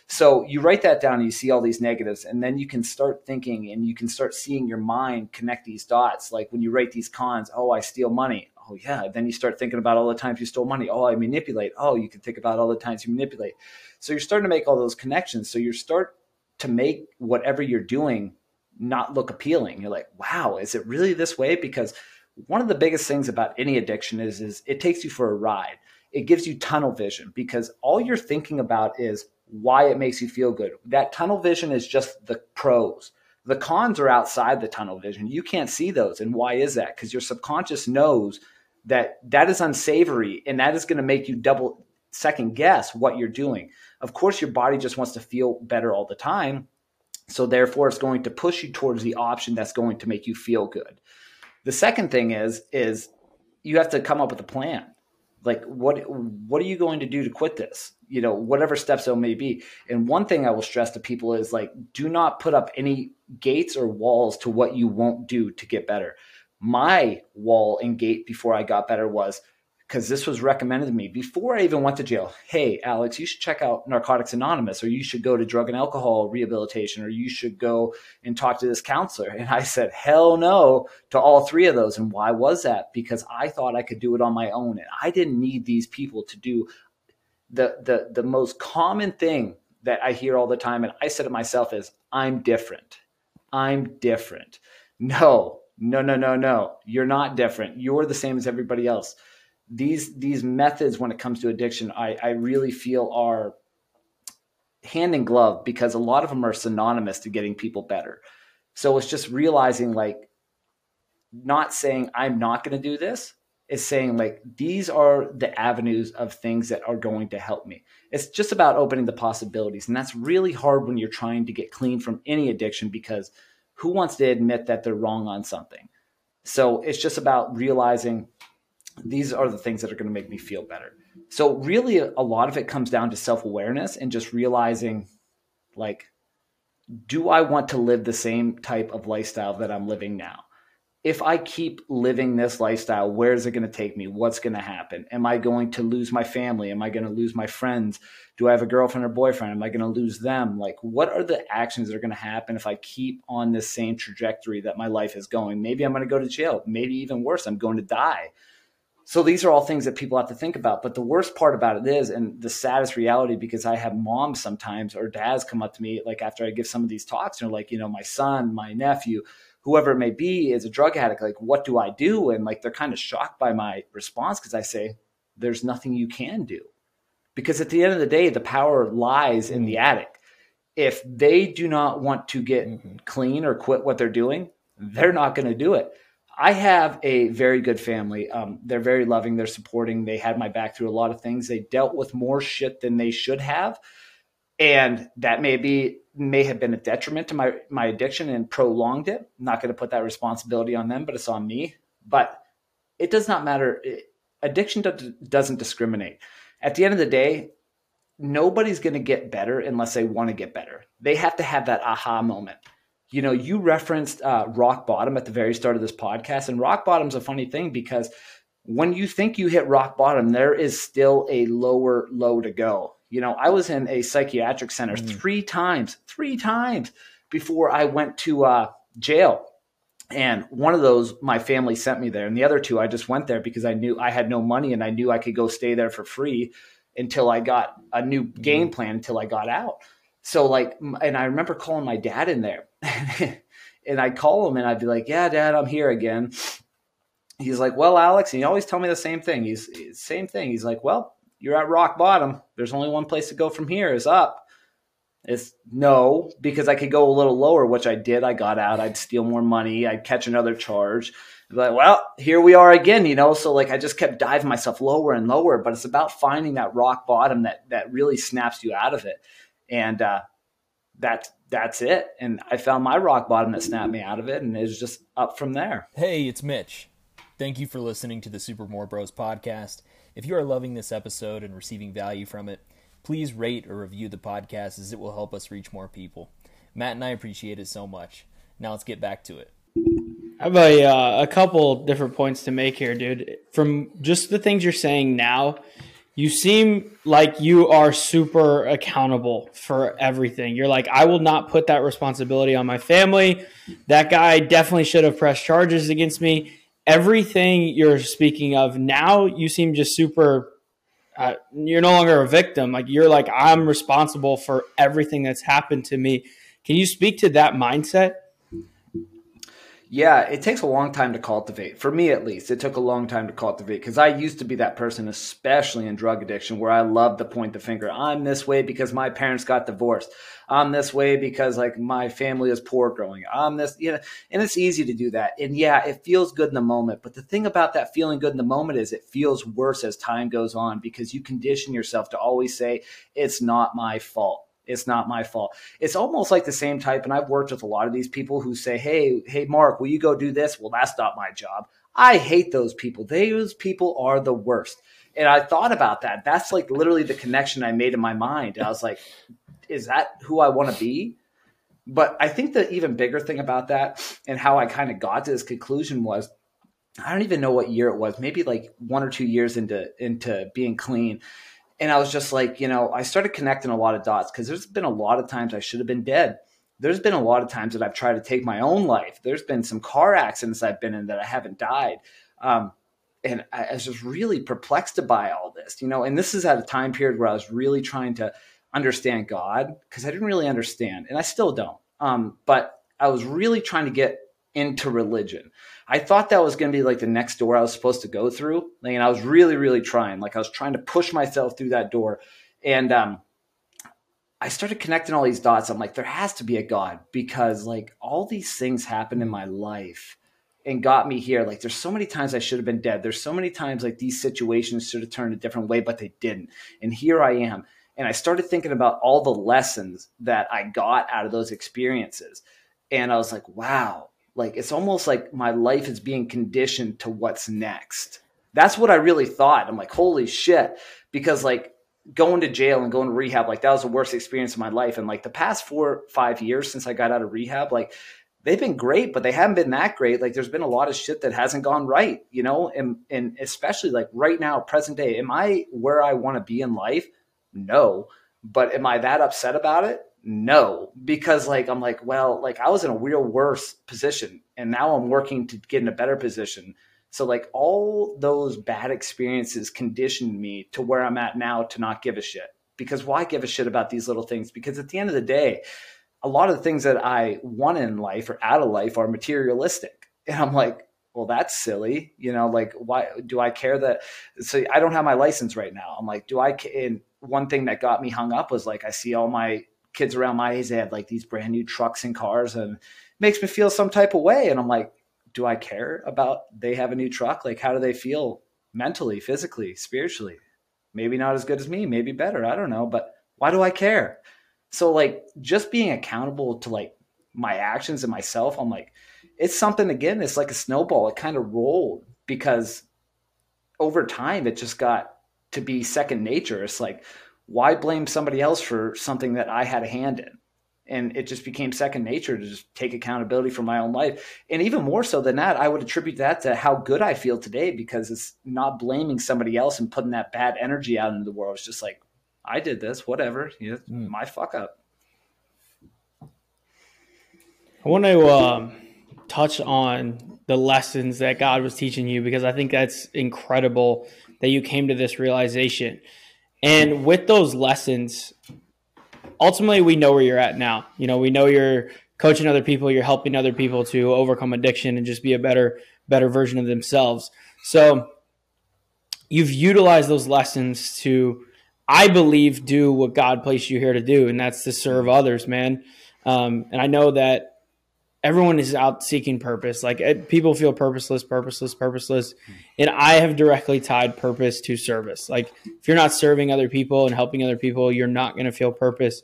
So you write that down and you see all these negatives, and then you can start thinking and you can start seeing your mind connect these dots. Like when you write these cons, oh, I steal money. Oh, yeah. Then you start thinking about all the times you stole money. Oh, I manipulate. Oh, you can think about all the times you manipulate. So you're starting to make all those connections. So you start to make whatever you're doing not look appealing. You're like, wow, is it really this way? Because one of the biggest things about any addiction is, is it takes you for a ride. It gives you tunnel vision because all you're thinking about is why it makes you feel good. That tunnel vision is just the pros. The cons are outside the tunnel vision. You can't see those. And why is that? Because your subconscious knows that that is unsavory and that is going to make you double second guess what you're doing. Of course, your body just wants to feel better all the time. So therefore, it's going to push you towards the option that's going to make you feel good. The second thing is, is you have to come up with a plan. Like what, what are you going to do to quit this? You know, whatever steps there may be. And one thing I will stress to people is like, do not put up any gates or walls to what you won't do to get better. My wall and gate before I got better was, because this was recommended to me before I even went to jail. Hey, Alex, you should check out Narcotics Anonymous, or you should go to drug and alcohol rehabilitation, or you should go and talk to this counselor. And I said, hell no to all three of those. And why was that? Because I thought I could do it on my own. And I didn't need these people to do the, the, the most common thing that I hear all the time. And I said it myself is, I'm different. I'm different. No. No, no, no, no. You're not different. You're the same as everybody else. These these methods when it comes to addiction, I, I really feel are hand in glove because a lot of them are synonymous to getting people better. So it's just realizing like not saying I'm not going to do this. It's saying like these are the avenues of things that are going to help me. It's just about opening the possibilities. And that's really hard when you're trying to get clean from any addiction because who wants to admit that they're wrong on something? So it's just about realizing these are the things that are going to make me feel better. So really a lot of it comes down to self-awareness and just realizing like, do I want to live the same type of lifestyle that I'm living now? If I keep living this lifestyle, where is it going to take me? What's going to happen? Am I going to lose my family? Am I going to lose my friends? Do I have a girlfriend or boyfriend? Am I going to lose them? Like, what are the actions that are going to happen if I keep on this same trajectory that my life is going? Maybe I'm going to go to jail. Maybe even worse, I'm going to die. So these are all things that people have to think about. But the worst part about it is, and the saddest reality, because I have moms sometimes or dads come up to me, like after I give some of these talks, and they're like, you know, my son, my nephew, whoever it may be is a drug addict. Like, what do I do? And like, they're kind of shocked by my response because I say, there's nothing you can do. Because at the end of the day, the power lies in the addict. If they do not want to get mm-hmm. clean or quit what they're doing, they're not going to do it. I have a very good family. Um, they're very loving. They're supporting. They had my back through a lot of things. They dealt with more shit than they should have. And that may be, may have been a detriment to my, my addiction and prolonged it. I'm not going to put that responsibility on them, but it's on me. But it does not matter. Addiction doesn't discriminate. At the end of the day, nobody's going to get better unless they want to get better. They have to have that aha moment. You know, you referenced uh, rock bottom at the very start of this podcast, and rock bottom's a funny thing because when you think you hit rock bottom, there is still a lower low to go. You know, I was in a psychiatric center mm. three times, three times before I went to uh, jail. And one of those, my family sent me there. And the other two, I just went there because I knew I had no money and I knew I could go stay there for free until I got a new mm. game plan, until I got out. So like, and I remember calling my dad in there and I'd call him and I'd be like, yeah, Dad, I'm here again. He's like, well, Alex, and he always tell me the same thing. He's same thing. He's like, well, you're at rock bottom. There's only one place to go from here is up. It's no, because I could go a little lower, which I did. I got out. I'd steal more money. I'd catch another charge. I'd be like, well, here we are again, you know? So like, I just kept diving myself lower and lower, but it's about finding that rock bottom that, that really snaps you out of it. And, uh, that's, that's it. And I found my rock bottom that snapped me out of it. And it was just up from there. Hey, it's Mitch. Thank you for listening to the Super More Bros podcast. If you are loving this episode and receiving value from it, please rate or review the podcast as it will help us reach more people. Matt and I appreciate it so much. Now let's get back to it. I have a, uh, a couple different points to make here, dude. From just the things you're saying now, you seem like you are super accountable for everything. You're like, I will not put that responsibility on my family. That guy definitely should have pressed charges against me. Everything you're speaking of now, you seem just super... Uh, you're no longer a victim. Like you're like, I'm responsible for everything that's happened to me. Can you speak to that mindset? Yeah, it takes a long time to cultivate. For me, at least, it took a long time to cultivate because I used to be that person, especially in drug addiction, where I love to point the finger. I'm this way because my parents got divorced. I'm this way because like my family is poor growing. I'm this, you know, and it's easy to do that. And yeah, it feels good in the moment. But the thing about that feeling good in the moment is it feels worse as time goes on because you condition yourself to always say, it's not my fault. It's not my fault. It's almost like the same type. And I've worked with a lot of these people who say, Hey, Hey, Mark, will you go do this? Well, that's not my job. I hate those people. Those people are the worst. And I thought about that. That's like literally the connection I made in my mind. And I was like, is that who I want to be? But I think the even bigger thing about that and how I kind of got to this conclusion was, I don't even know what year it was, maybe like one or two years into, into being clean. And I was just like, you know, I started connecting a lot of dots because there's been a lot of times I should have been dead. There's been a lot of times that I've tried to take my own life. There's been some car accidents I've been in that I haven't died. Um, and I, I was just really perplexed by all this, you know, and this is at a time period where I was really trying to understand God because I didn't really understand and I still don't. Um, but I was really trying to get into religion. I thought that was going to be like the next door I was supposed to go through. Like, and I was really, really trying, like I was trying to push myself through that door. And, um, I started connecting all these dots. I'm like, there has to be a God because like all these things happened in my life and got me here. Like there's so many times I should have been dead. There's so many times like these situations should have turned a different way, but they didn't. And here I am. And I started thinking about all the lessons that I got out of those experiences. And I was like, wow, like, it's almost like my life is being conditioned to what's next. That's what I really thought. I'm like, holy shit. Because like going to jail and going to rehab, like that was the worst experience of my life. And like the past four, five years since I got out of rehab, like they've been great, but they haven't been that great. Like there's been a lot of shit that hasn't gone right, you know? And, and especially like right now, present day, am I where I want to be in life? No. But am I that upset about it? No, because like, I'm like, well, like I was in a real worse position and now I'm working to get in a better position. So like all those bad experiences conditioned me to where I'm at now to not give a shit, because why give a shit about these little things? Because at the end of the day, a lot of the things that I want in life or out of life are materialistic. And I'm like, well, that's silly. You know, like, why do I care that? So I don't have my license right now. I'm like, do I, and one thing that got me hung up was like, I see all my kids around my age, they have like these brand new trucks and cars, and it makes me feel some type of way. And I'm like, do I care about they have a new truck? Like, how do they feel mentally, physically, spiritually? Maybe not as good as me, maybe better. I don't know, but why do I care? So like just being accountable to like my actions and myself, I'm like, it's something, again, it's like a snowball. It kind of rolled because over time it just got to be second nature. It's like, why blame somebody else for something that I had a hand in? And it just became second nature to just take accountability for my own life. And even more so than that, I would attribute that to how good I feel today, because it's not blaming somebody else and putting that bad energy out into the world. It's just like, I did this, whatever, you know, mm. my fuck up. I want to um, touch on the lessons that God was teaching you, because I think that's incredible that you came to this realization. And with those lessons, ultimately, we know where you're at now. You know, we know you're coaching other people, you're helping other people to overcome addiction and just be a better, better version of themselves. So you've utilized those lessons to, I believe, do what God placed you here to do, and that's to serve others, man. Um, and I know that everyone is out seeking purpose. Like, people feel purposeless, purposeless, purposeless. And I have directly tied purpose to service. Like, if you're not serving other people and helping other people, you're not going to feel purpose.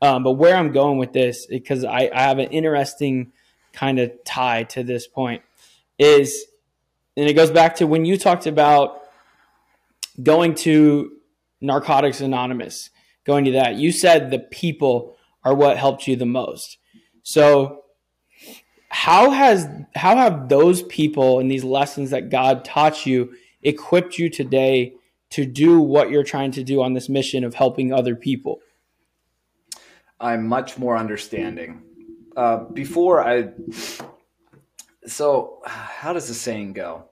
Um, but where I'm going with this, because I, I have an interesting kind of tie to this point, is, and it goes back to when you talked about going to Narcotics Anonymous, going to that, you said the people are what helped you the most. So how has, how have those people and these lessons that God taught you equipped you today to do what you're trying to do on this mission of helping other people? I'm much more understanding. Uh, before I, so how does the saying go?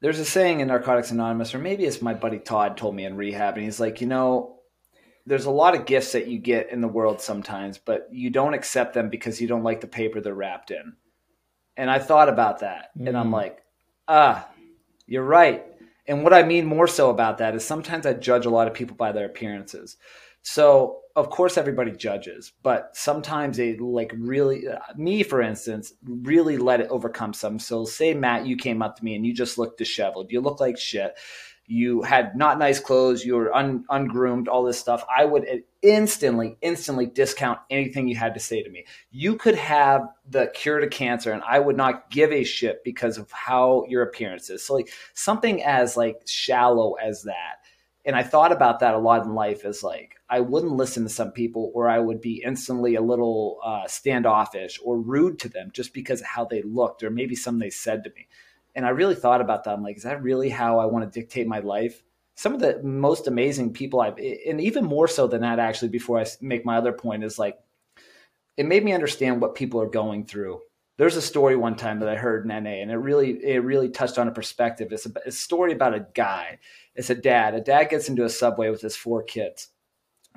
There's a saying in Narcotics Anonymous, or maybe it's my buddy Todd told me in rehab, and he's like, you know, there's a lot of gifts that you get in the world sometimes, but you don't accept them because you don't like the paper they're wrapped in. And I thought about that, mm-hmm. and I'm like, ah, you're right. And what I mean more so about that is sometimes I judge a lot of people by their appearances. So of course everybody judges, but sometimes they like really, me for instance, really let it overcome some. So say, Matt, you came up to me and you just looked disheveled. You look like shit. You had not nice clothes. You were un, ungroomed, all this stuff. I would instantly, instantly discount anything you had to say to me. You could have the cure to cancer and I would not give a shit because of how your appearance is. So like something as like shallow as that. And I thought about that a lot in life, is like, I wouldn't listen to some people, or I would be instantly a little uh, standoffish or rude to them just because of how they looked, or maybe something they said to me. And I really thought about that. I'm like, is that really how I want to dictate my life? Some of the most amazing people I've, and even more so than that, actually, before I make my other point, is like, it made me understand what people are going through. There's a story one time that I heard in N A, and it really, it really touched on a perspective. It's a, a story about a guy. It's a dad. A dad gets into a subway with his four kids.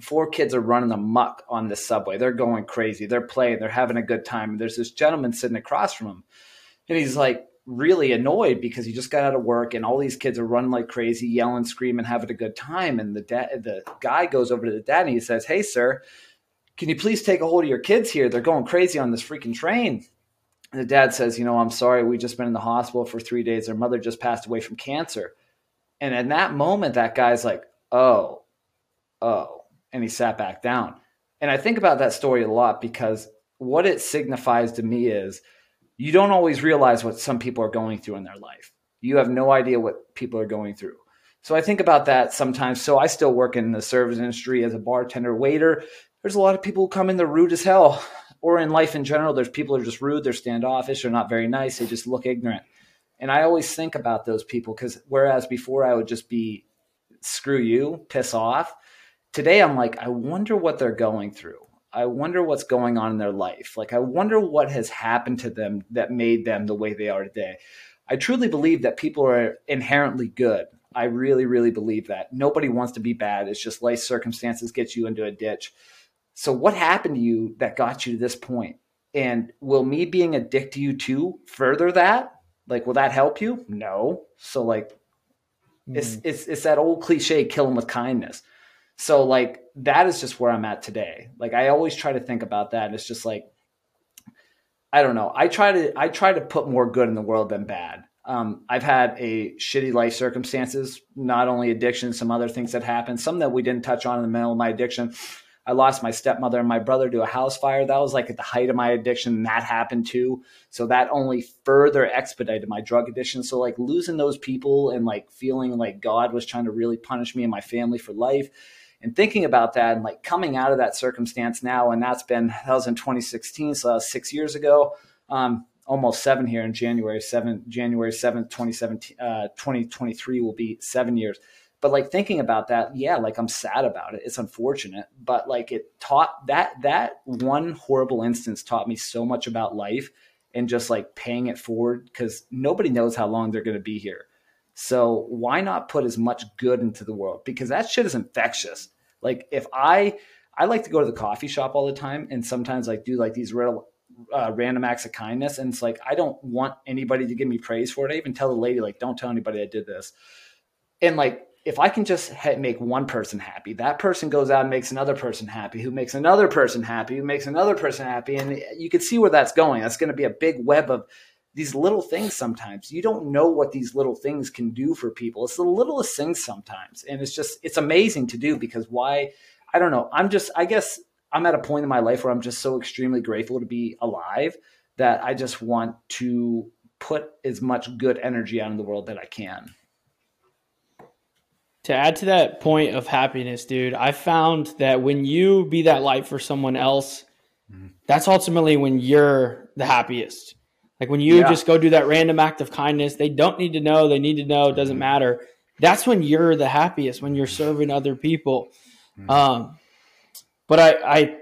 Four kids are running amok on this subway. They're going crazy. They're playing. They're having a good time. And there's this gentleman sitting across from him, and he's like really annoyed because he just got out of work and all these kids are running like crazy, yelling, screaming, having a good time. And the dad, the guy goes over to the dad and he says, "Hey, sir, can you please take a hold of your kids here? They're going crazy on this freaking train." And the dad says, "You know, I'm sorry. We've just been in the hospital for three days. Their mother just passed away from cancer." And in that moment, that guy's like, oh, oh, and he sat back down. And I think about that story a lot, because what it signifies to me is you don't always realize what some people are going through in their life. You have no idea what people are going through. So I think about that sometimes. So I still work in the service industry as a bartender, waiter. There's a lot of people who come in, they're rude as hell. Or in life in general, there's people who are just rude. They're standoffish. They're not very nice. They just look ignorant. And I always think about those people, because whereas before I would just be, screw you, piss off. Today I'm like, I wonder what they're going through. I wonder what's going on in their life. Like, I wonder what has happened to them that made them the way they are today. I truly believe that people are inherently good. I really, really believe that. Nobody wants to be bad. It's just life circumstances get you into a ditch. So what happened to you that got you to this point? And will me being a dick to you too further that? Like, will that help you? No. So like, Mm. It's, it's, it's that old cliche, kill them with kindness. So like, that is just where I'm at today. Like, I always try to think about that. And it's just like, I don't know. I try to, I try to put more good in the world than bad. Um, I've had a shitty life circumstances, not only addiction, some other things that happened, some that we didn't touch on in the middle of my addiction. I lost my stepmother and my brother to a house fire. That was like at the height of my addiction. That happened too. So that only further expedited my drug addiction. So like losing those people and like feeling like God was trying to really punish me and my family for life and thinking about that and like coming out of that circumstance now. And that's been, that was in twenty sixteen. So that was six years ago, um, almost seven here in January, seven, January seventh, twenty seventeen, uh, twenty twenty-three will be seven years. But like thinking about that, yeah, like I'm sad about it. It's unfortunate, but like it taught that, that one horrible instance taught me so much about life and just like paying it forward because nobody knows how long they're going to be here. So why not put as much good into the world? Because that shit is infectious. Like if I, I like to go to the coffee shop all the time and sometimes like do like these real uh, random acts of kindness. And it's like, I don't want anybody to give me praise for it. I even tell the lady, like, don't tell anybody I did this. And like, if I can just ha- make one person happy, that person goes out and makes another person happy, who makes another person happy, who makes another person happy. And you can see where that's going. That's going to be a big web of these little things sometimes. You don't know what these little things can do for people. It's the littlest things sometimes. And it's just, it's amazing to do because why, I don't know. I'm just, I guess I'm at a point in my life where I'm just so extremely grateful to be alive that I just want to put as much good energy out in the world that I can. To add to that point of happiness, dude, I found that when you be that light for someone else, mm-hmm. that's ultimately when you're the happiest. Like when you yeah. just go do that random act of kindness, they don't need to know, they need to know, it doesn't mm-hmm. matter. That's when you're the happiest, when you're serving other people. Mm-hmm. Um, but I, I,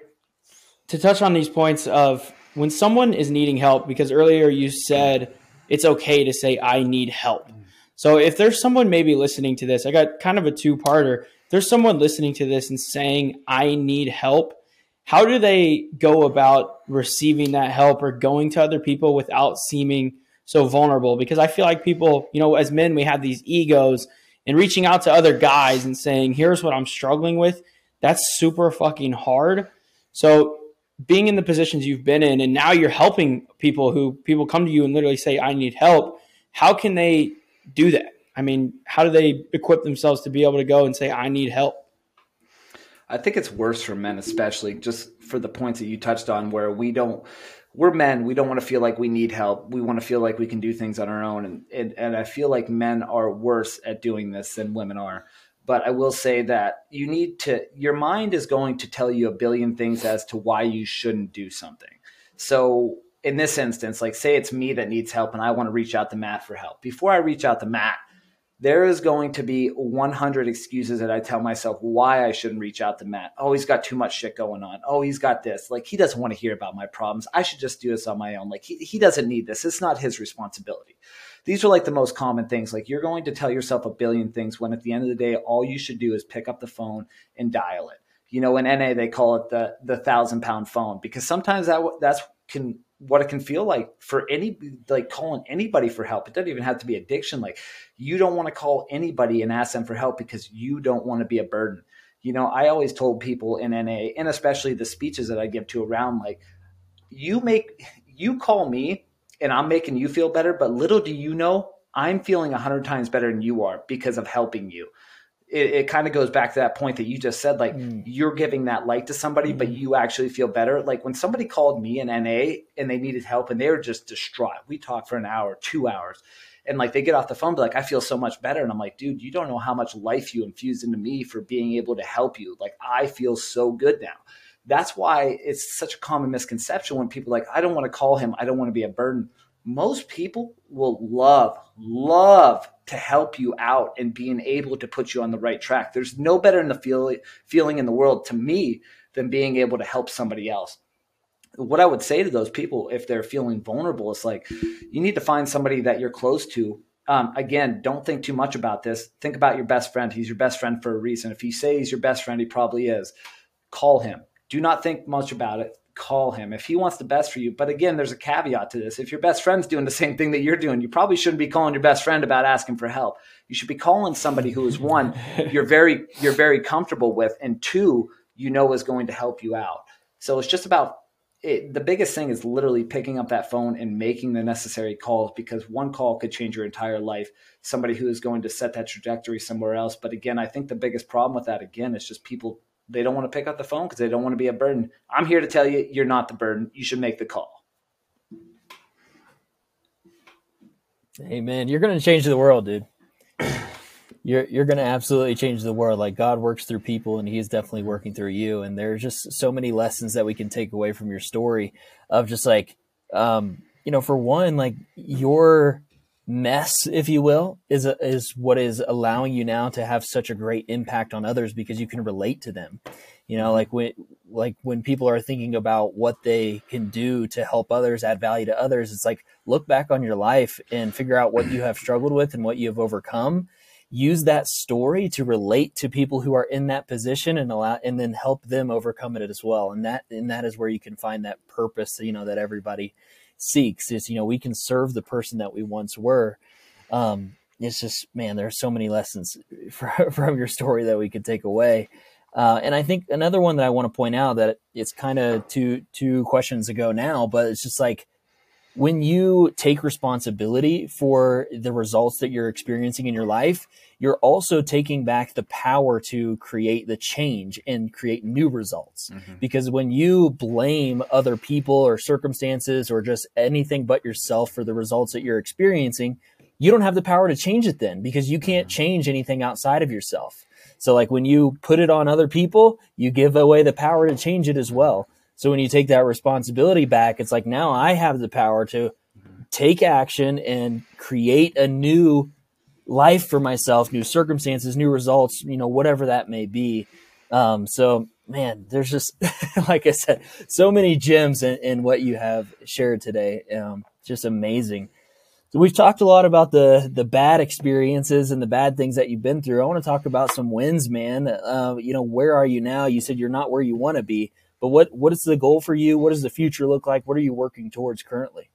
to touch on these points of when someone is needing help, because earlier you said it's okay to say, I need help. Mm-hmm. So if there's someone maybe listening to this, I got kind of a two-parter. There's someone listening to this and saying, I need help. How do they go about receiving that help or going to other people without seeming so vulnerable? Because I feel like people, you know, as men, we have these egos and reaching out to other guys and saying, here's what I'm struggling with. That's super fucking hard. So being in the positions you've been in and now you're helping people who people come to you and literally say, I need help. How can they do that? I mean, how do they equip themselves to be able to go and say, I need help? I think it's worse for men, especially just for the points that you touched on where we don't, we're men. We don't want to feel like we need help. We want to feel like we can do things on our own. And, and, and I feel like men are worse at doing this than women are. But I will say that you need to, your mind is going to tell you a billion things as to why you shouldn't do something. So in this instance, like say it's me that needs help and I want to reach out to Matt for help. Before I reach out to Matt, there is going to be one hundred excuses that I tell myself why I shouldn't reach out to Matt. Oh, he's got too much shit going on. Oh, he's got this. Like he doesn't want to hear about my problems. I should just do this on my own. Like he, he doesn't need this. It's not his responsibility. These are like the most common things. Like you're going to tell yourself a billion things when at the end of the day, all you should do is pick up the phone and dial it. You know, in N A, they call it the the thousand pound phone because sometimes that that's can what it can feel like for any, like calling anybody for help. It doesn't even have to be addiction. Like you don't want to call anybody and ask them for help because you don't want to be a burden. You know, I always told people in N A and especially the speeches that I give to around, like you make, you call me and I'm making you feel better, but little do you know, I'm feeling a hundred times better than you are because of helping you. It, it kind of goes back to that point that you just said, like mm. you're giving that light to somebody, mm. but you actually feel better. Like when somebody called me in N A and they needed help and they were just distraught. We talked for an hour, two hours. And like they get off the phone, but like, I feel so much better. And I'm like, dude, you don't know how much life you infused into me for being able to help you. Like I feel so good now. That's why it's such a common misconception when people are like, I don't want to call him. I don't want to be a burden. Most people will love, love to help you out and being able to put you on the right track. There's no better in the feel, feeling in the world to me than being able to help somebody else. What I would say to those people, if they're feeling vulnerable, it's like, you need to find somebody that you're close to. Um, again, don't think too much about this. Think about your best friend. He's your best friend for a reason. If you say he's your best friend, he probably is. Call him. Do not think much about it. call him if he wants the best for you. But again, there's a caveat to this. If your best friend's doing the same thing that you're doing, you probably shouldn't be calling your best friend about asking for help. You should be calling somebody who is one, you're very, you're very comfortable with, and two, you know, is going to help you out. So it's just about it. The biggest thing is literally picking up that phone and making the necessary calls, because one call could change your entire life. Somebody who is going to set that trajectory somewhere else. But again, I think the biggest problem with that, again, is just people, they don't want to pick up the phone because they don't want to be a burden. I'm here to tell you, you're not the burden. You should make the call. Hey, man, you're going to change the world, dude. You're you're going to absolutely change the world. Like, God works through people, and he's definitely working through you. And there's just so many lessons that we can take away from your story of just like, um, you know, for one, like your mess, if you will, is a, is what is allowing you now to have such a great impact on others, because you can relate to them. You know, like when like when people are thinking about what they can do to help others, add value to others, it's like, look back on your life and figure out what you have struggled with and what you have overcome. Use that story to relate to people who are in that position, and allow, and then help them overcome it as well. And that and that is where you can find that purpose, you know, that everybody seeks. Is, you know, we can serve the person that we once were. Um, it's just, man, there are so many lessons from, from your story that we could take away. Uh, and I think another one that I want to point out, that it's kind of two, two questions ago now, but it's just like, when you take responsibility for the results that you're experiencing in your life, you're also taking back the power to create the change and create new results. Mm-hmm. Because when you blame other people or circumstances or just anything but yourself for the results that you're experiencing, you don't have the power to change it then, because you can't change anything outside of yourself. So like when you put it on other people, you give away the power to change it as well. So when you take that responsibility back, it's like, now I have the power to take action and create a new life for myself, new circumstances, new results, you know, whatever that may be. Um, so, man, there's just, like I said, so many gems in, in what you have shared today. Um, just amazing. So we've talked a lot about the the bad experiences and the bad things that you've been through. I want to talk about some wins, man. Uh, you know, where are you now? You said you're not where you want to be. But what, what is the goal for you? What does the future look like? What are you working towards currently?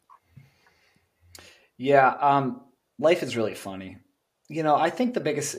Yeah, um, life is really funny. You know, I think the biggest,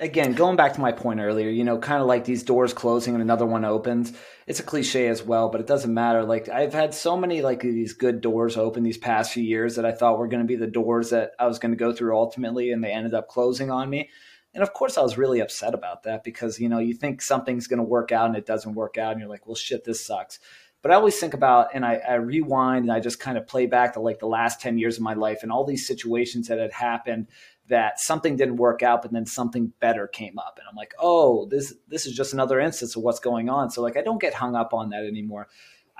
again, going back to my point earlier, you know, kind of like these doors closing and another one opens. It's a cliche as well, but it doesn't matter. Like, I've had so many like these good doors open these past few years that I thought were going to be the doors that I was going to go through ultimately, and they ended up closing on me. And of course I was really upset about that, because, you know, you think something's going to work out and it doesn't work out, and you're like, well, shit, this sucks. But I always think about, and I, I rewind and I just kind of play back to like the last ten years of my life and all these situations that had happened that something didn't work out, but then something better came up. And I'm like, oh, this, this is just another instance of what's going on. So like, I don't get hung up on that anymore.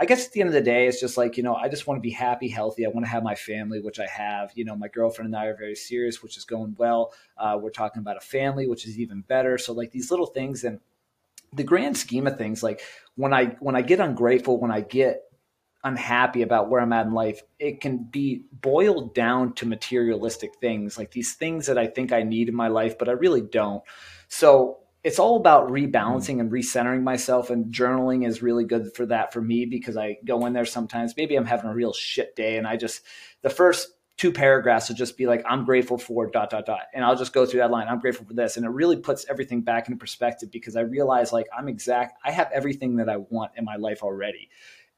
I guess at the end of the day, it's just like, you know, I just want to be happy, healthy. I want to have my family, which I have. You know, my girlfriend and I are very serious, which is going well. Uh, we're talking about a family, which is even better. So like these little things, and the grand scheme of things, like when I, when I get ungrateful, when I get unhappy about where I'm at in life, it can be boiled down to materialistic things, like these things that I think I need in my life, but I really don't. So it's all about rebalancing and recentering myself, and journaling is really good for that for me, because I go in there sometimes, maybe I'm having a real shit day, and I just, the first two paragraphs will just be like, I'm grateful for dot, dot, dot. And I'll just go through that line. I'm grateful for this. And it really puts everything back into perspective, because I realize like I'm exact, I have everything that I want in my life already.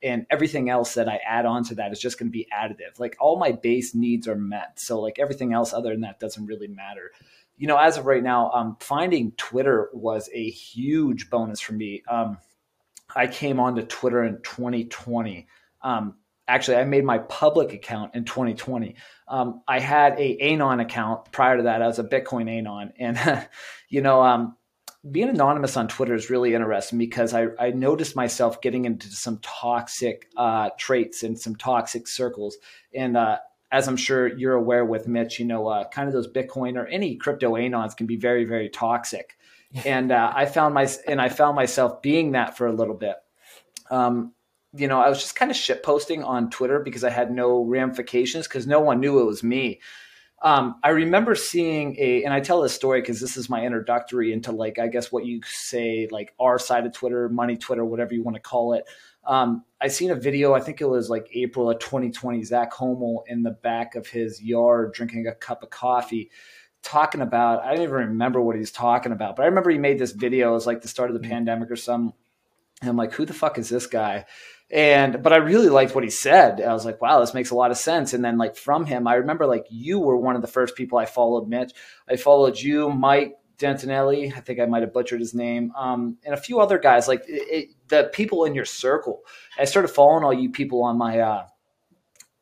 And everything else that I add on to that is just going to be additive. Like all my base needs are met. So like everything else other than that doesn't really matter. You know, as of right now, um, finding Twitter was a huge bonus for me. Um, I came onto Twitter in twenty twenty. Um, actually, I made my public account in twenty twenty. Um, I had a Anon account prior to that. I was a Bitcoin Anon. And, you know, um, being anonymous on Twitter is really interesting, because I, I noticed myself getting into some toxic uh, traits and some toxic circles. And, uh, as I'm sure you're aware with Mitch, you know, uh, kind of those Bitcoin or any crypto anons can be very, very toxic. And uh, I found my and I found myself being that for a little bit. Um, you know, I was just kind of shit posting on Twitter because I had no ramifications, because no one knew it was me. Um, I remember seeing a, and I tell this story because this is my introductory into, like, I guess what you say, like, our side of Twitter, money Twitter, whatever you want to call it. Um, I seen a video, I think it was like April of twenty twenty, Zach Homel in the back of his yard drinking a cup of coffee, talking about, I don't even remember what he's talking about, but I remember he made this video. It was like the start of the mm-hmm. pandemic or something. And I'm like, who the fuck is this guy? And, but I really liked what he said. I was like, wow, this makes a lot of sense. And then, like, from him, I remember, like, you were one of the first people I followed, Mitch. I followed you, Mike Dentinelli. I think I might've butchered his name. Um, and a few other guys, like it, it, the people in your circle. I started following all you people on my, uh,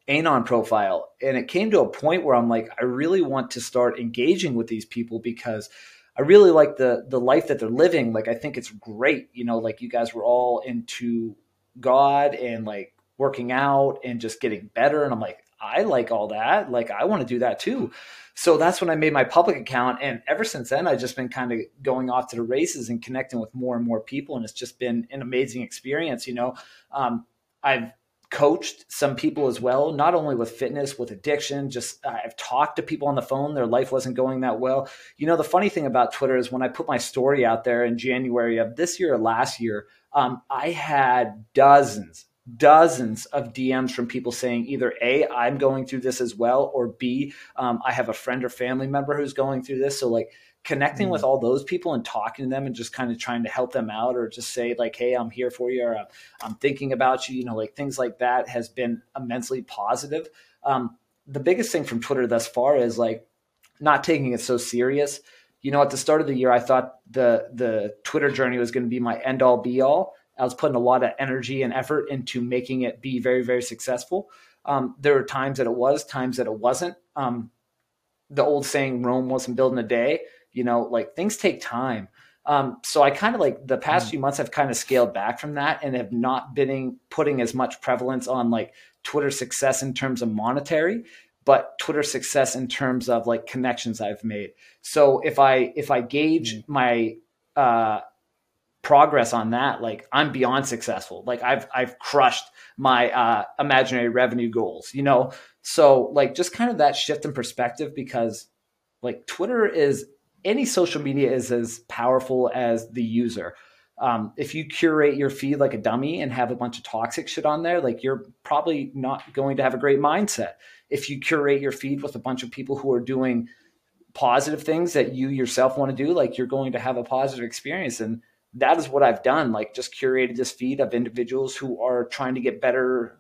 Anon profile. And it came to a point where I'm like, I really want to start engaging with these people because I really like the, the life that they're living. Like, I think it's great. You know, like, you guys were all into God and, like, working out and just getting better. And I'm like, I like all that. Like, I want to do that too. So that's when I made my public account. And ever since then, I've just been kind of going off to the races and connecting with more and more people. And it's just been an amazing experience. You know, um, I've coached some people as well, not only with fitness, with addiction, just I've talked to people on the phone. Their life wasn't going that well. You know, the funny thing about Twitter is when I put my story out there in January of this year or last year, um, I had dozens, dozens of D Ms from people saying either A, I'm going through this as well, or B, um, I have a friend or family member who's going through this. So, like, connecting mm-hmm. with all those people and talking to them and just kind of trying to help them out, or just say, like, hey, I'm here for you, or I'm thinking about you, you know, like, things like that has been immensely positive. Um, the biggest thing from Twitter thus far is, like, not taking it so serious. You know, at the start of the year, I thought the, the Twitter journey was going to be my end all be all. I was putting a lot of energy and effort into making it be very, very successful. Um, there were times that it was, times that it wasn't. Um, the old saying, Rome wasn't built in a day. You know, like, things take time. Um, so I kind of, like, the past mm. few months I've kind of scaled back from that and have not been putting as much prevalence on, like, Twitter success in terms of monetary, but Twitter success in terms of, like, connections I've made. So if I, if I gauge mm. my, uh, progress on that, like, I'm beyond successful. Like, I've, I've crushed my, uh, imaginary revenue goals, you know? So, like, just kind of that shift in perspective, because, like, Twitter is, any social media is as powerful as the user. Um, if you curate your feed like a dummy and have a bunch of toxic shit on there, like, you're probably not going to have a great mindset. If you curate your feed with a bunch of people who are doing positive things that you yourself want to do, like, you're going to have a positive experience. And that is what I've done. Like, just curated this feed of individuals who are trying to get better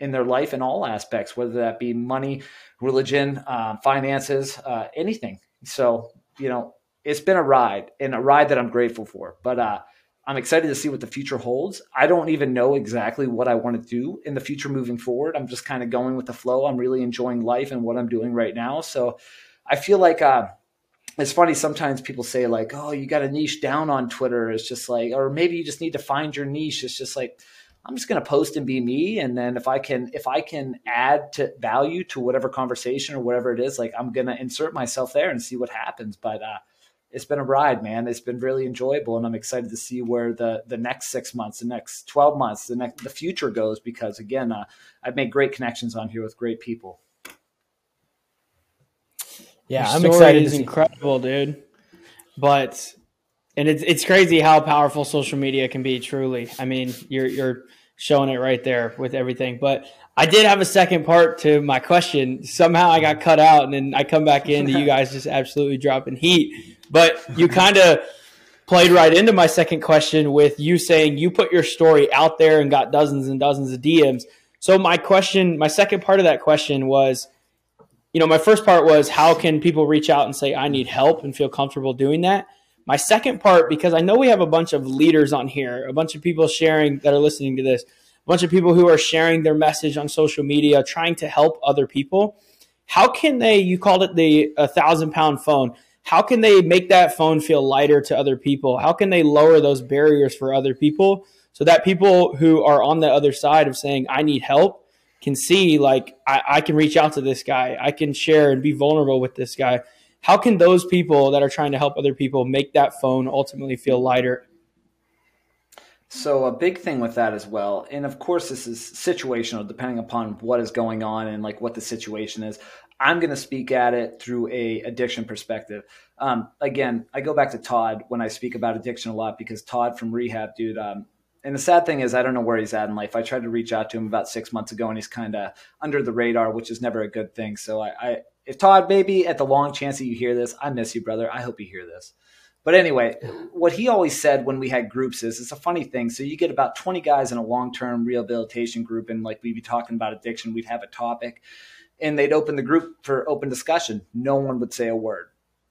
in their life in all aspects, whether that be money, religion, uh, finances, uh, anything. So, you know, it's been a ride, and a ride that I'm grateful for, but, uh, I'm excited to see what the future holds. I don't even know exactly what I want to do in the future moving forward. I'm just kind of going with the flow. I'm really enjoying life and what I'm doing right now. So I feel like, uh, it's funny. Sometimes people say, like, oh, you got to niche down on Twitter. It's just like, or maybe you just need to find your niche. It's just like, I'm just going to post and be me. And then if I can, if I can add to value to whatever conversation or whatever it is, like, I'm going to insert myself there and see what happens. But, uh, it's been a ride, man. It's been really enjoyable. And I'm excited to see where the, the next six months, the next twelve months, the next, the future goes, because again, uh, I've made great connections on here with great people. Yeah. Your I'm excited. It's incredible, dude. But, and it's, it's crazy how powerful social media can be. Truly. I mean, you're, you're showing it right there with everything, but I did have a second part to my question. Somehow I got cut out, and then I come back in to you guys just absolutely dropping heat, but you kind of played right into my second question with you saying you put your story out there and got dozens and dozens of D Ms. So my question, my second part of that question was, you know, my first part was, how can people reach out and say, I need help, and feel comfortable doing that? My second part, because I know we have a bunch of leaders on here, a bunch of people sharing that are listening to this, a bunch of people who are sharing their message on social media, trying to help other people. How can they, you called it the a thousand pound phone. How can they make that phone feel lighter to other people? How can they lower those barriers for other people so that people who are on the other side of saying, I need help, can see, like, I, I can reach out to this guy. I can share and be vulnerable with this guy. How can those people that are trying to help other people make that phone ultimately feel lighter? So a big thing with that as well, and of course this is situational depending upon what is going on and like what the situation is. I'm going to speak at it through a addiction perspective. Um, again, I go back to Todd when I speak about addiction a lot, because Todd from rehab, dude, um, and the sad thing is I don't know where he's at in life. I tried to reach out to him about six months ago and he's kind of under the radar, which is never a good thing. So I, I, if Todd, maybe at the long chance that you hear this, I miss you, brother. I hope you hear this. But anyway, what he always said when we had groups is, it's a funny thing. So you get about twenty guys in a long-term rehabilitation group, and like we'd be talking about addiction, we'd have a topic, and they'd open the group for open discussion. No one would say a word.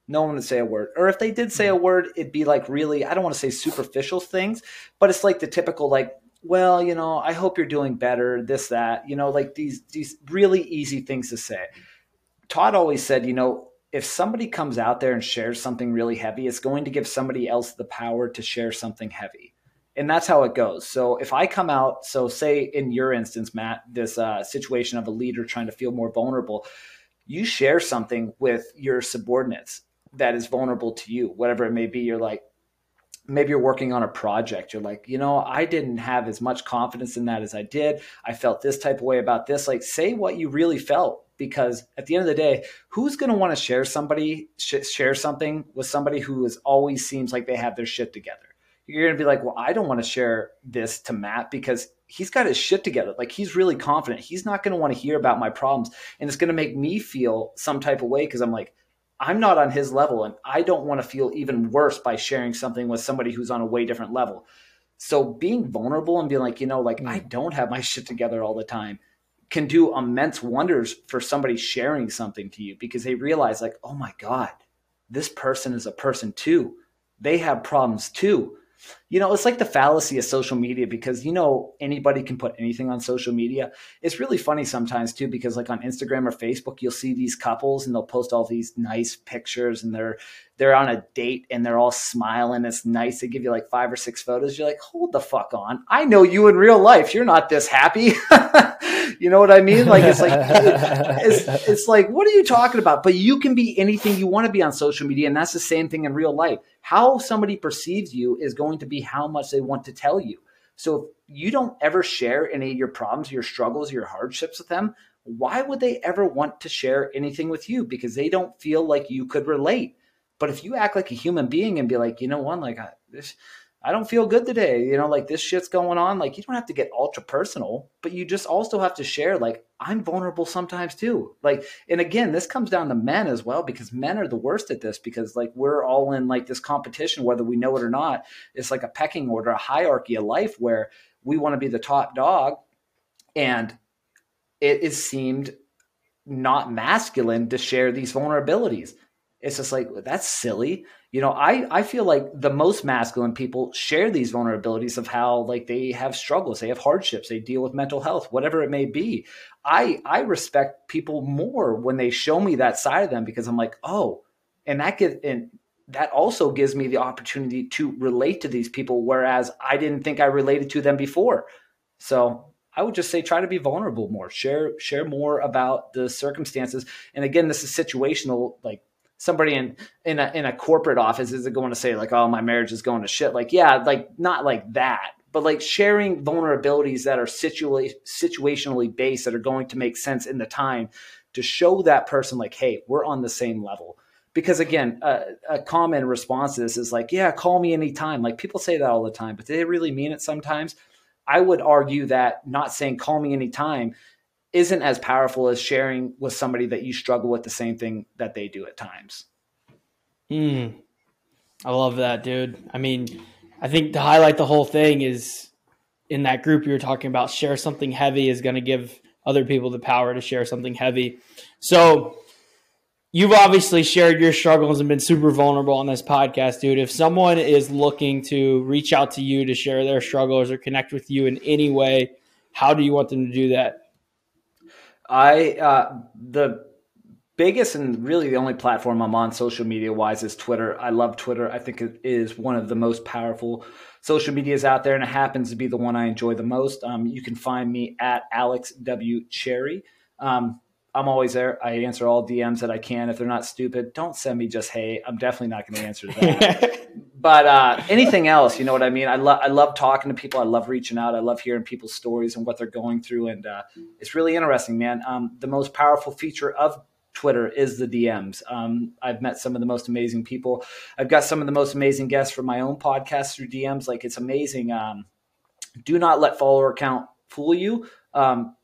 No one would say a word. Or if they did say a word, it'd be like really, I don't want to say superficial things, but it's like the typical like, well, you know, I hope you're doing better, this, that, you know, like these these really easy things to say. Todd always said, you know, if somebody comes out there and shares something really heavy, it's going to give somebody else the power to share something heavy. And that's how it goes. So if I come out, so say in your instance, Matt, this uh, situation of a leader trying to feel more vulnerable, you share something with your subordinates that is vulnerable to you, whatever it may be. You're like, maybe you're working on a project. You're like, you know, I didn't have as much confidence in that as I did. I felt this type of way about this. Like, say what you really felt. Because at the end of the day, who's going to want to share somebody sh- share something with somebody who is always seems like they have their shit together? You're going to be like, well, I don't want to share this to Matt because he's got his shit together. Like, he's really confident. He's not going to want to hear about my problems. And it's going to make me feel some type of way because I'm like, I'm not on his level. And I don't want to feel even worse by sharing something with somebody who's on a way different level. So being vulnerable and being like, you know, like mm. I don't have my shit together all the time, can do immense wonders for somebody sharing something to you, because they realize like, oh my God, this person is a person too. They have problems too. You know, it's like the fallacy of social media, because, you know, anybody can put anything on social media. It's really funny sometimes too, because like on Instagram or Facebook, you'll see these couples and they'll post all these nice pictures and they're, they're on a date and they're all smiling. It's nice. They give you like five or six photos. You're like, hold the fuck on. I know you in real life. You're not this happy. You know what I mean? Like, it's like, it's, it's like, what are you talking about? But you can be anything you want to be on social media. And that's the same thing in real life. How somebody perceives you is going to be how much they want to tell you. So if you don't ever share any of your problems, your struggles, your hardships with them, why would they ever want to share anything with you? Because they don't feel like you could relate. But if you act like a human being and be like, you know what, like I, this, I don't feel good today. You know, like this shit's going on. Like, you don't have to get ultra personal, but you just also have to share, like, I'm vulnerable sometimes too. Like, and again, this comes down to men as well, because men are the worst at this, because like we're all in like this competition, whether we know it or not. It's like a pecking order, a hierarchy of life where we want to be the top dog. And it is seemed not masculine to share these vulnerabilities. It's just like, that's silly. You know, I, I feel like the most masculine people share these vulnerabilities of how like they have struggles, they have hardships, they deal with mental health, whatever it may be. I, I respect people more when they show me that side of them, because I'm like, oh, and that gives, and that also gives me the opportunity to relate to these people, whereas I didn't think I related to them before. So I would just say, try to be vulnerable more, share, share more about the circumstances. And again, this is situational. Like, somebody in, in a, in a corporate office isn't going to say like, oh, my marriage is going to shit. Like, yeah, like not like that, but like sharing vulnerabilities that are situa- situationally based that are going to make sense in the time to show that person like, hey, we're on the same level. Because again, uh, a common response to this is like, yeah, call me anytime. Like, people say that all the time, but do they really mean it sometimes? I would argue that not saying call me anytime isn't as powerful as sharing with somebody that you struggle with the same thing that they do at times. Mm. I love that, dude. I mean, I think to highlight the whole thing is in that group you were talking about, share something heavy is going to give other people the power to share something heavy. So you've obviously shared your struggles and been super vulnerable on this podcast, dude. If someone is looking to reach out to you to share their struggles or connect with you in any way, how do you want them to do that? I, uh, the biggest and really the only platform I'm on social media wise is Twitter. I love Twitter. I think it is one of the most powerful social medias out there, and it happens to be the one I enjoy the most. Um, you can find me at Alex W. Cherry. Um, I'm always there. I answer all D Ms that I can. If they're not stupid, don't send me just, hey, I'm definitely not going to answer that. But uh, anything else, you know what I mean? I love, I love talking to people. I love reaching out. I love hearing people's stories and what they're going through. And uh, it's really interesting, man. Um, the most powerful feature of Twitter is the D Ms. Um, I've met some of the most amazing people. I've got some of the most amazing guests from my own podcast through D Ms. Like, it's amazing. Um, do not let follower count fool you. Um,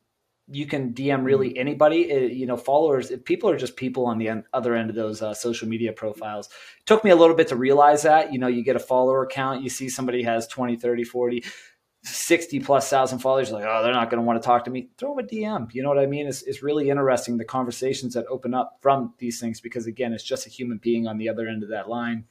You can D M really anybody, it, you know, followers. If people are just people on the end, other end of those uh, social media profiles. It took me a little bit to realize that, you know, you get a follower count, you see somebody has twenty, thirty, forty, sixty plus thousand followers. You're like, oh, they're not going to want to talk to me. Throw them a D M. You know what I mean? It's, it's really interesting, the conversations that open up from these things, because again, it's just a human being on the other end of that line.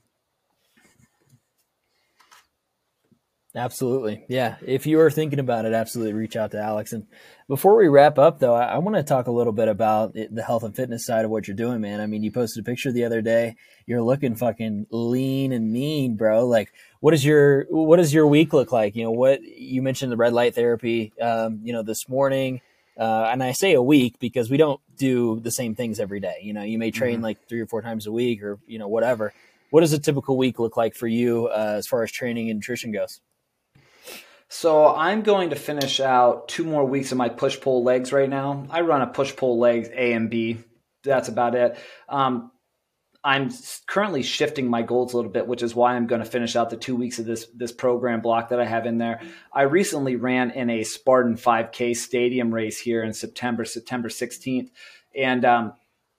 Absolutely. Yeah. If you are thinking about it, absolutely reach out to Alex. And before we wrap up, though, I, I want to talk a little bit about it, the health and fitness side of what you're doing, man. I mean, you posted a picture the other day. You're looking fucking lean and mean, bro. Like, what is your what does your week look like? You know, what you mentioned, the red light therapy, um, you know, this morning. Uh, and I say a week because we don't do the same things every day. You know, you may train mm-hmm. like three or four times a week or, you know, whatever. What does a typical week look like for you uh, as far as training and nutrition goes? So I'm going to finish out two more weeks of my push-pull legs right now. I run a push-pull legs A and B. That's about it. Um, I'm currently shifting my goals a little bit, which is why I'm going to finish out the two weeks of this this program block that I have in there. I recently ran in a Spartan five K stadium race here in September, September sixteenth. And um,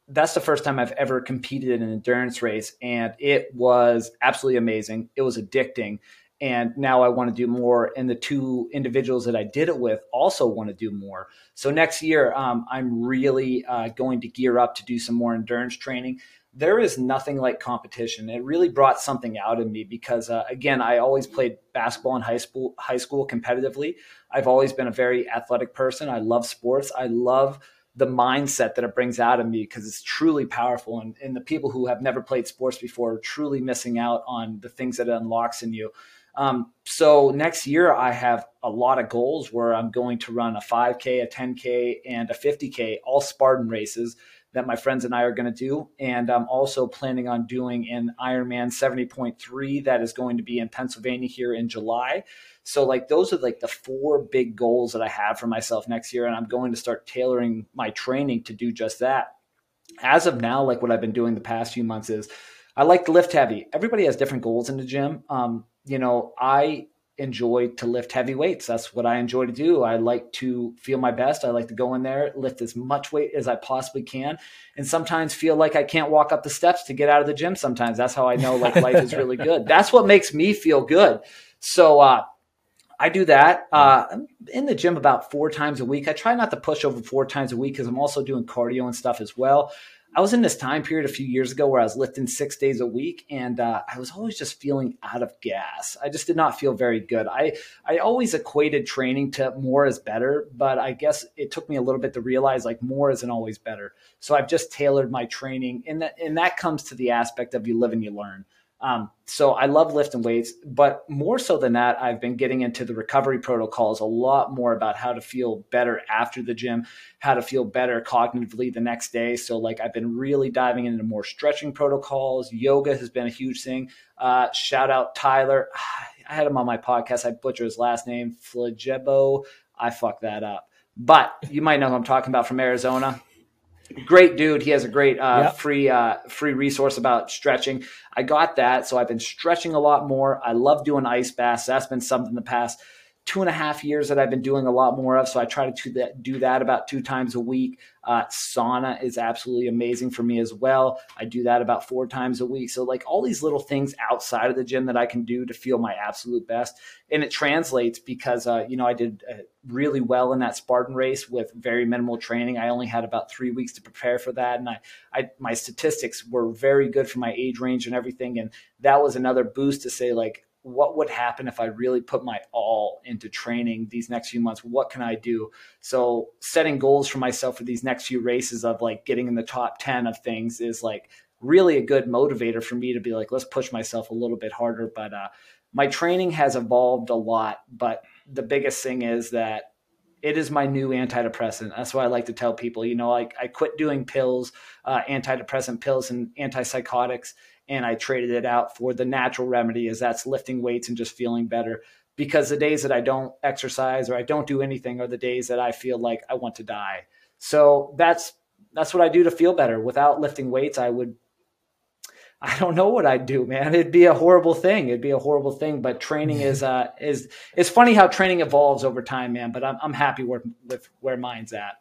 that's the first time I've ever competed in an endurance race. And it was absolutely amazing. It was addicting. And now I want to do more. And the two individuals that I did it with also want to do more. So next year, um, I'm really uh, going to gear up to do some more endurance training. There is nothing like competition. It really brought something out in me because, uh, again, I always played basketball in high school, high school competitively. I've always been a very athletic person. I love sports. I love the mindset that it brings out of me because it's truly powerful. And, and the people who have never played sports before are truly missing out on the things that it unlocks in you. Um, so next year I have a lot of goals where I'm going to run a five K, a ten K, and a fifty K, all Spartan races that my friends and I are going to do. And I'm also planning on doing an Iron Man seventy point three that is going to be in Pennsylvania here in July. So like, those are like the four big goals that I have for myself next year. And I'm going to start tailoring my training to do just that. As of now, like what I've been doing the past few months is I like to lift heavy. Everybody has different goals in the gym. Um, You know, I enjoy to lift heavy weights. That's what I enjoy to do. I like to feel my best. I like to go in there, lift as much weight as I possibly can, and sometimes feel like I can't walk up the steps to get out of the gym sometimes. That's how I know like life is really good. That's what makes me feel good. So uh, I do that. Uh, I'm in the gym about four times a week. I try not to push over four times a week because I'm also doing cardio and stuff as well. I was in this time period a few years ago where I was lifting six days a week and uh, I was always just feeling out of gas. I just did not feel very good. I, I always equated training to more is better, but I guess it took me a little bit to realize like more isn't always better. So I've just tailored my training and that, and that comes to the aspect of you live and you learn. Um, so I love lifting weights, but more so than that, I've been getting into the recovery protocols a lot more about how to feel better after the gym, how to feel better cognitively the next day. So like I've been really diving into more stretching protocols. Yoga has been a huge thing. Uh, shout out Tyler. I had him on my podcast. I butcher his last name, Flagbo. I fucked that up, but you might know who I'm talking about from Arizona. Great dude. He has a great uh, yep. free uh, free resource about stretching. I got that. So I've been stretching a lot more. I love doing ice baths. That's been something the past two and a half years that I've been doing a lot more of. So I try to do that about two times a week. Uh, sauna is absolutely amazing for me as well. I do that about four times a week. So like all these little things outside of the gym that I can do to feel my absolute best. And it translates because, uh, you know, I did uh, really well in that Spartan race with very minimal training. I only had about three weeks to prepare for that. And I, I, my statistics were very good for my age range and everything. And that was another boost to say like, what would happen if I really put my all into training these next few months? What can I do? So setting goals for myself for these next few races of like getting in the top ten of things is like really a good motivator for me to be like, let's push myself a little bit harder. But uh, my training has evolved a lot. But the biggest thing is that it is my new antidepressant. That's why I like to tell people, you know, like I quit doing pills, uh, antidepressant pills and antipsychotics, and I traded it out for the natural remedy, is that's lifting weights and just feeling better. Because the days that I don't exercise or I don't do anything are the days that I feel like I want to die. So that's, that's what I do to feel better. Without lifting weights, I would, I don't know what I'd do, man. It'd be a horrible thing. It'd be a horrible thing. But training is, uh, is, it's funny how training evolves over time, man, but I'm, I'm happy where, with where mine's at.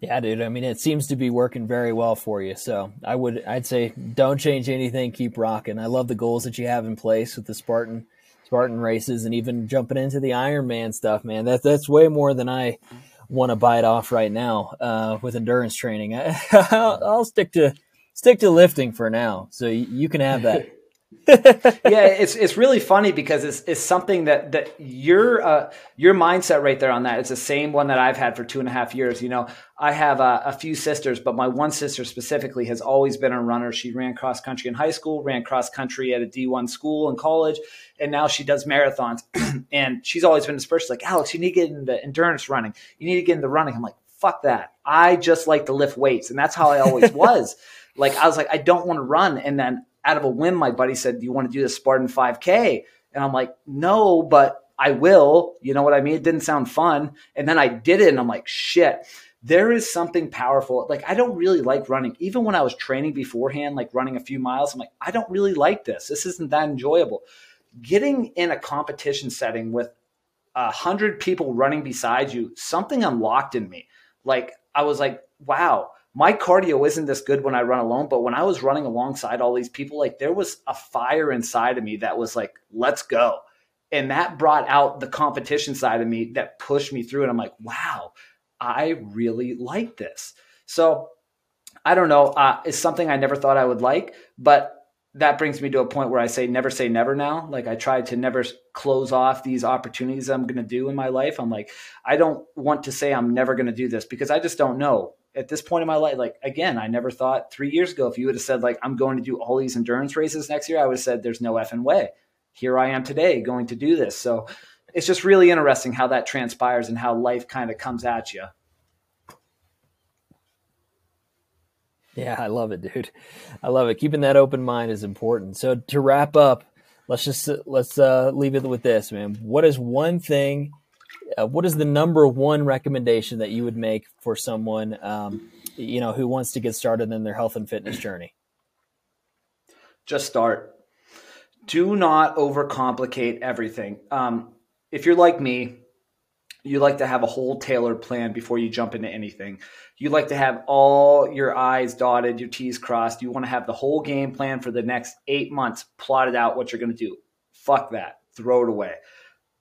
Yeah, dude. I mean, it seems to be working very well for you. So I would, I'd say don't change anything. Keep rocking. I love the goals that you have in place with the Spartan, Spartan races, and even jumping into the Iron Man stuff, man. That that's way more than I want to bite off right now uh, with endurance training. I, I'll, I'll stick to stick to lifting for now. So you, you can have that. Yeah, it's it's really funny because it's it's something that that your uh, your mindset right there on that. It's the same one that I've had for two and a half years. You know, I have a, a few sisters, but my one sister specifically has always been a runner. She ran cross country in high school, ran cross country at a D one school in college, and now she does marathons. And she's always been this person. She's like, Alex, you need to get into endurance running. You need to get into running. I'm like, fuck that. I just like to lift weights, and that's how I always was. Like I was like, I don't want to run, and then out of a whim, my buddy said, do you want to do the Spartan five K? And I'm like, no, but I will. You know what I mean? It didn't sound fun. And then I did it, and I'm like, shit, there is something powerful. Like, I don't really like running. Even when I was training beforehand, like running a few miles, I'm like, I don't really like this. This isn't that enjoyable. Getting in a competition setting with a hundred people running beside you, something unlocked in me. Like, I was like, wow. My cardio isn't this good when I run alone, but when I was running alongside all these people, like there was a fire inside of me that was like, let's go. And that brought out the competition side of me that pushed me through. And I'm like, wow, I really like this. So I don't know. Uh, it's something I never thought I would like, but that brings me to a point where I say, never say never now. Like I try to never close off these opportunities I'm going to do in my life. I'm like, I don't want to say I'm never going to do this because I just don't know. At this point in my life, like, again, I never thought three years ago, if you would have said, like, I'm going to do all these endurance races next year, I would have said, there's no effing way. Here I am today going to do this. So it's just really interesting how that transpires and how life kind of comes at you. Yeah, I love it, dude. I love it. Keeping that open mind is important. So to wrap up, let's just, let's uh, leave it with this, man. What is one thing Uh, what is the number one recommendation that you would make for someone, um, you know, who wants to get started in their health and fitness journey? Just start. Do not overcomplicate everything. Um, if you're like me, you like to have a whole tailored plan before you jump into anything. You like to have all your I's dotted, your T's crossed. You want to have the whole game plan for the next eight months plotted out what you're going to do. Fuck that. Throw it away.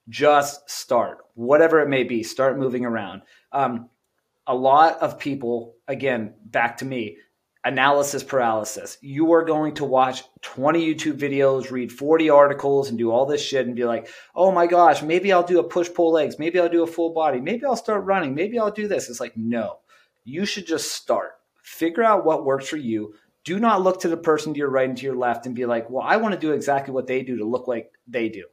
Just start, whatever it may be, start moving around. Um, a lot of people, again, back to me, analysis paralysis. You are going to watch twenty YouTube videos, read forty articles, and do all this shit and be like, oh my gosh, maybe I'll do a push-pull legs. Maybe I'll do a full body. Maybe I'll start running. Maybe I'll do this. It's like, no, you should just start. Figure out what works for you. Do not look to the person to your right and to your left and be like, well, I want to do exactly what they do to look like they do.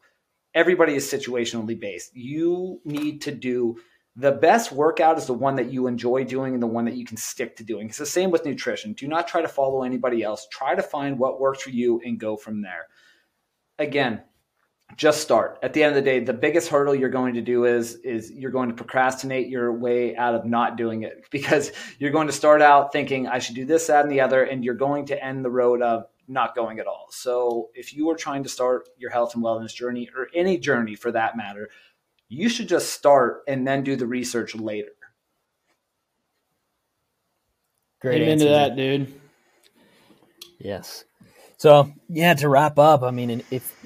Everybody is situationally based. You need to do the best workout is the one that you enjoy doing and the one that you can stick to doing. It's the same with nutrition. Do not try to follow anybody else. Try to find what works for you and go from there. Again, just start. At the end of the day, the biggest hurdle you're going to do is, is you're going to procrastinate your way out of not doing it because you're going to start out thinking I should do this, that, and the other, and you're going to end the road of not going at all. So if you are trying to start your health and wellness journey or any journey for that matter, you should just start and then do the research later. Great Amen answer to that, dude. Yes. So yeah, to wrap up, I mean, if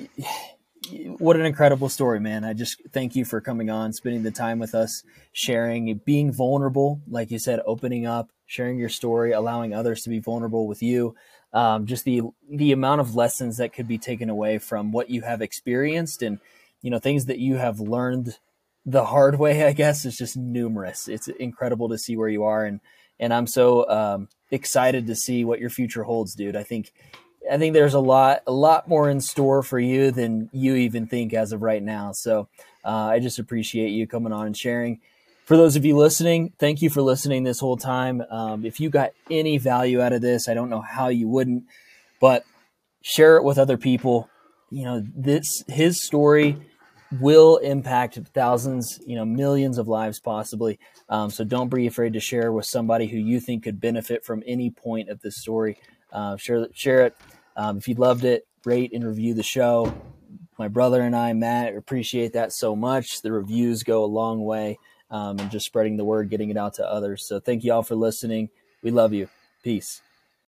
what an incredible story, man. I just thank you for coming on, spending the time with us, sharing, being vulnerable, like you said, opening up, sharing your story, allowing others to be vulnerable with you. Um, just the the amount of lessons that could be taken away from what you have experienced and, you know, things that you have learned the hard way, I guess, is just numerous. It's incredible to see where you are. And, and I'm so um, excited to see what your future holds, dude. I think I think there's a lot, a lot more in store for you than you even think as of right now. So uh, I just appreciate you coming on and sharing. For those of you listening, thank you for listening this whole time. Um, if you got any value out of this, I don't know how you wouldn't, but share it with other people. You know, this, his story will impact thousands, you know, millions of lives possibly. Um, so don't be afraid to share with somebody who you think could benefit from any point of this story. Uh, share, share it. Um, if you loved it, rate and review the show. My brother and I, Matt, appreciate that so much. The reviews go a long way. Um, and just spreading the word, getting it out to others. So thank you all for listening. We love you. Peace.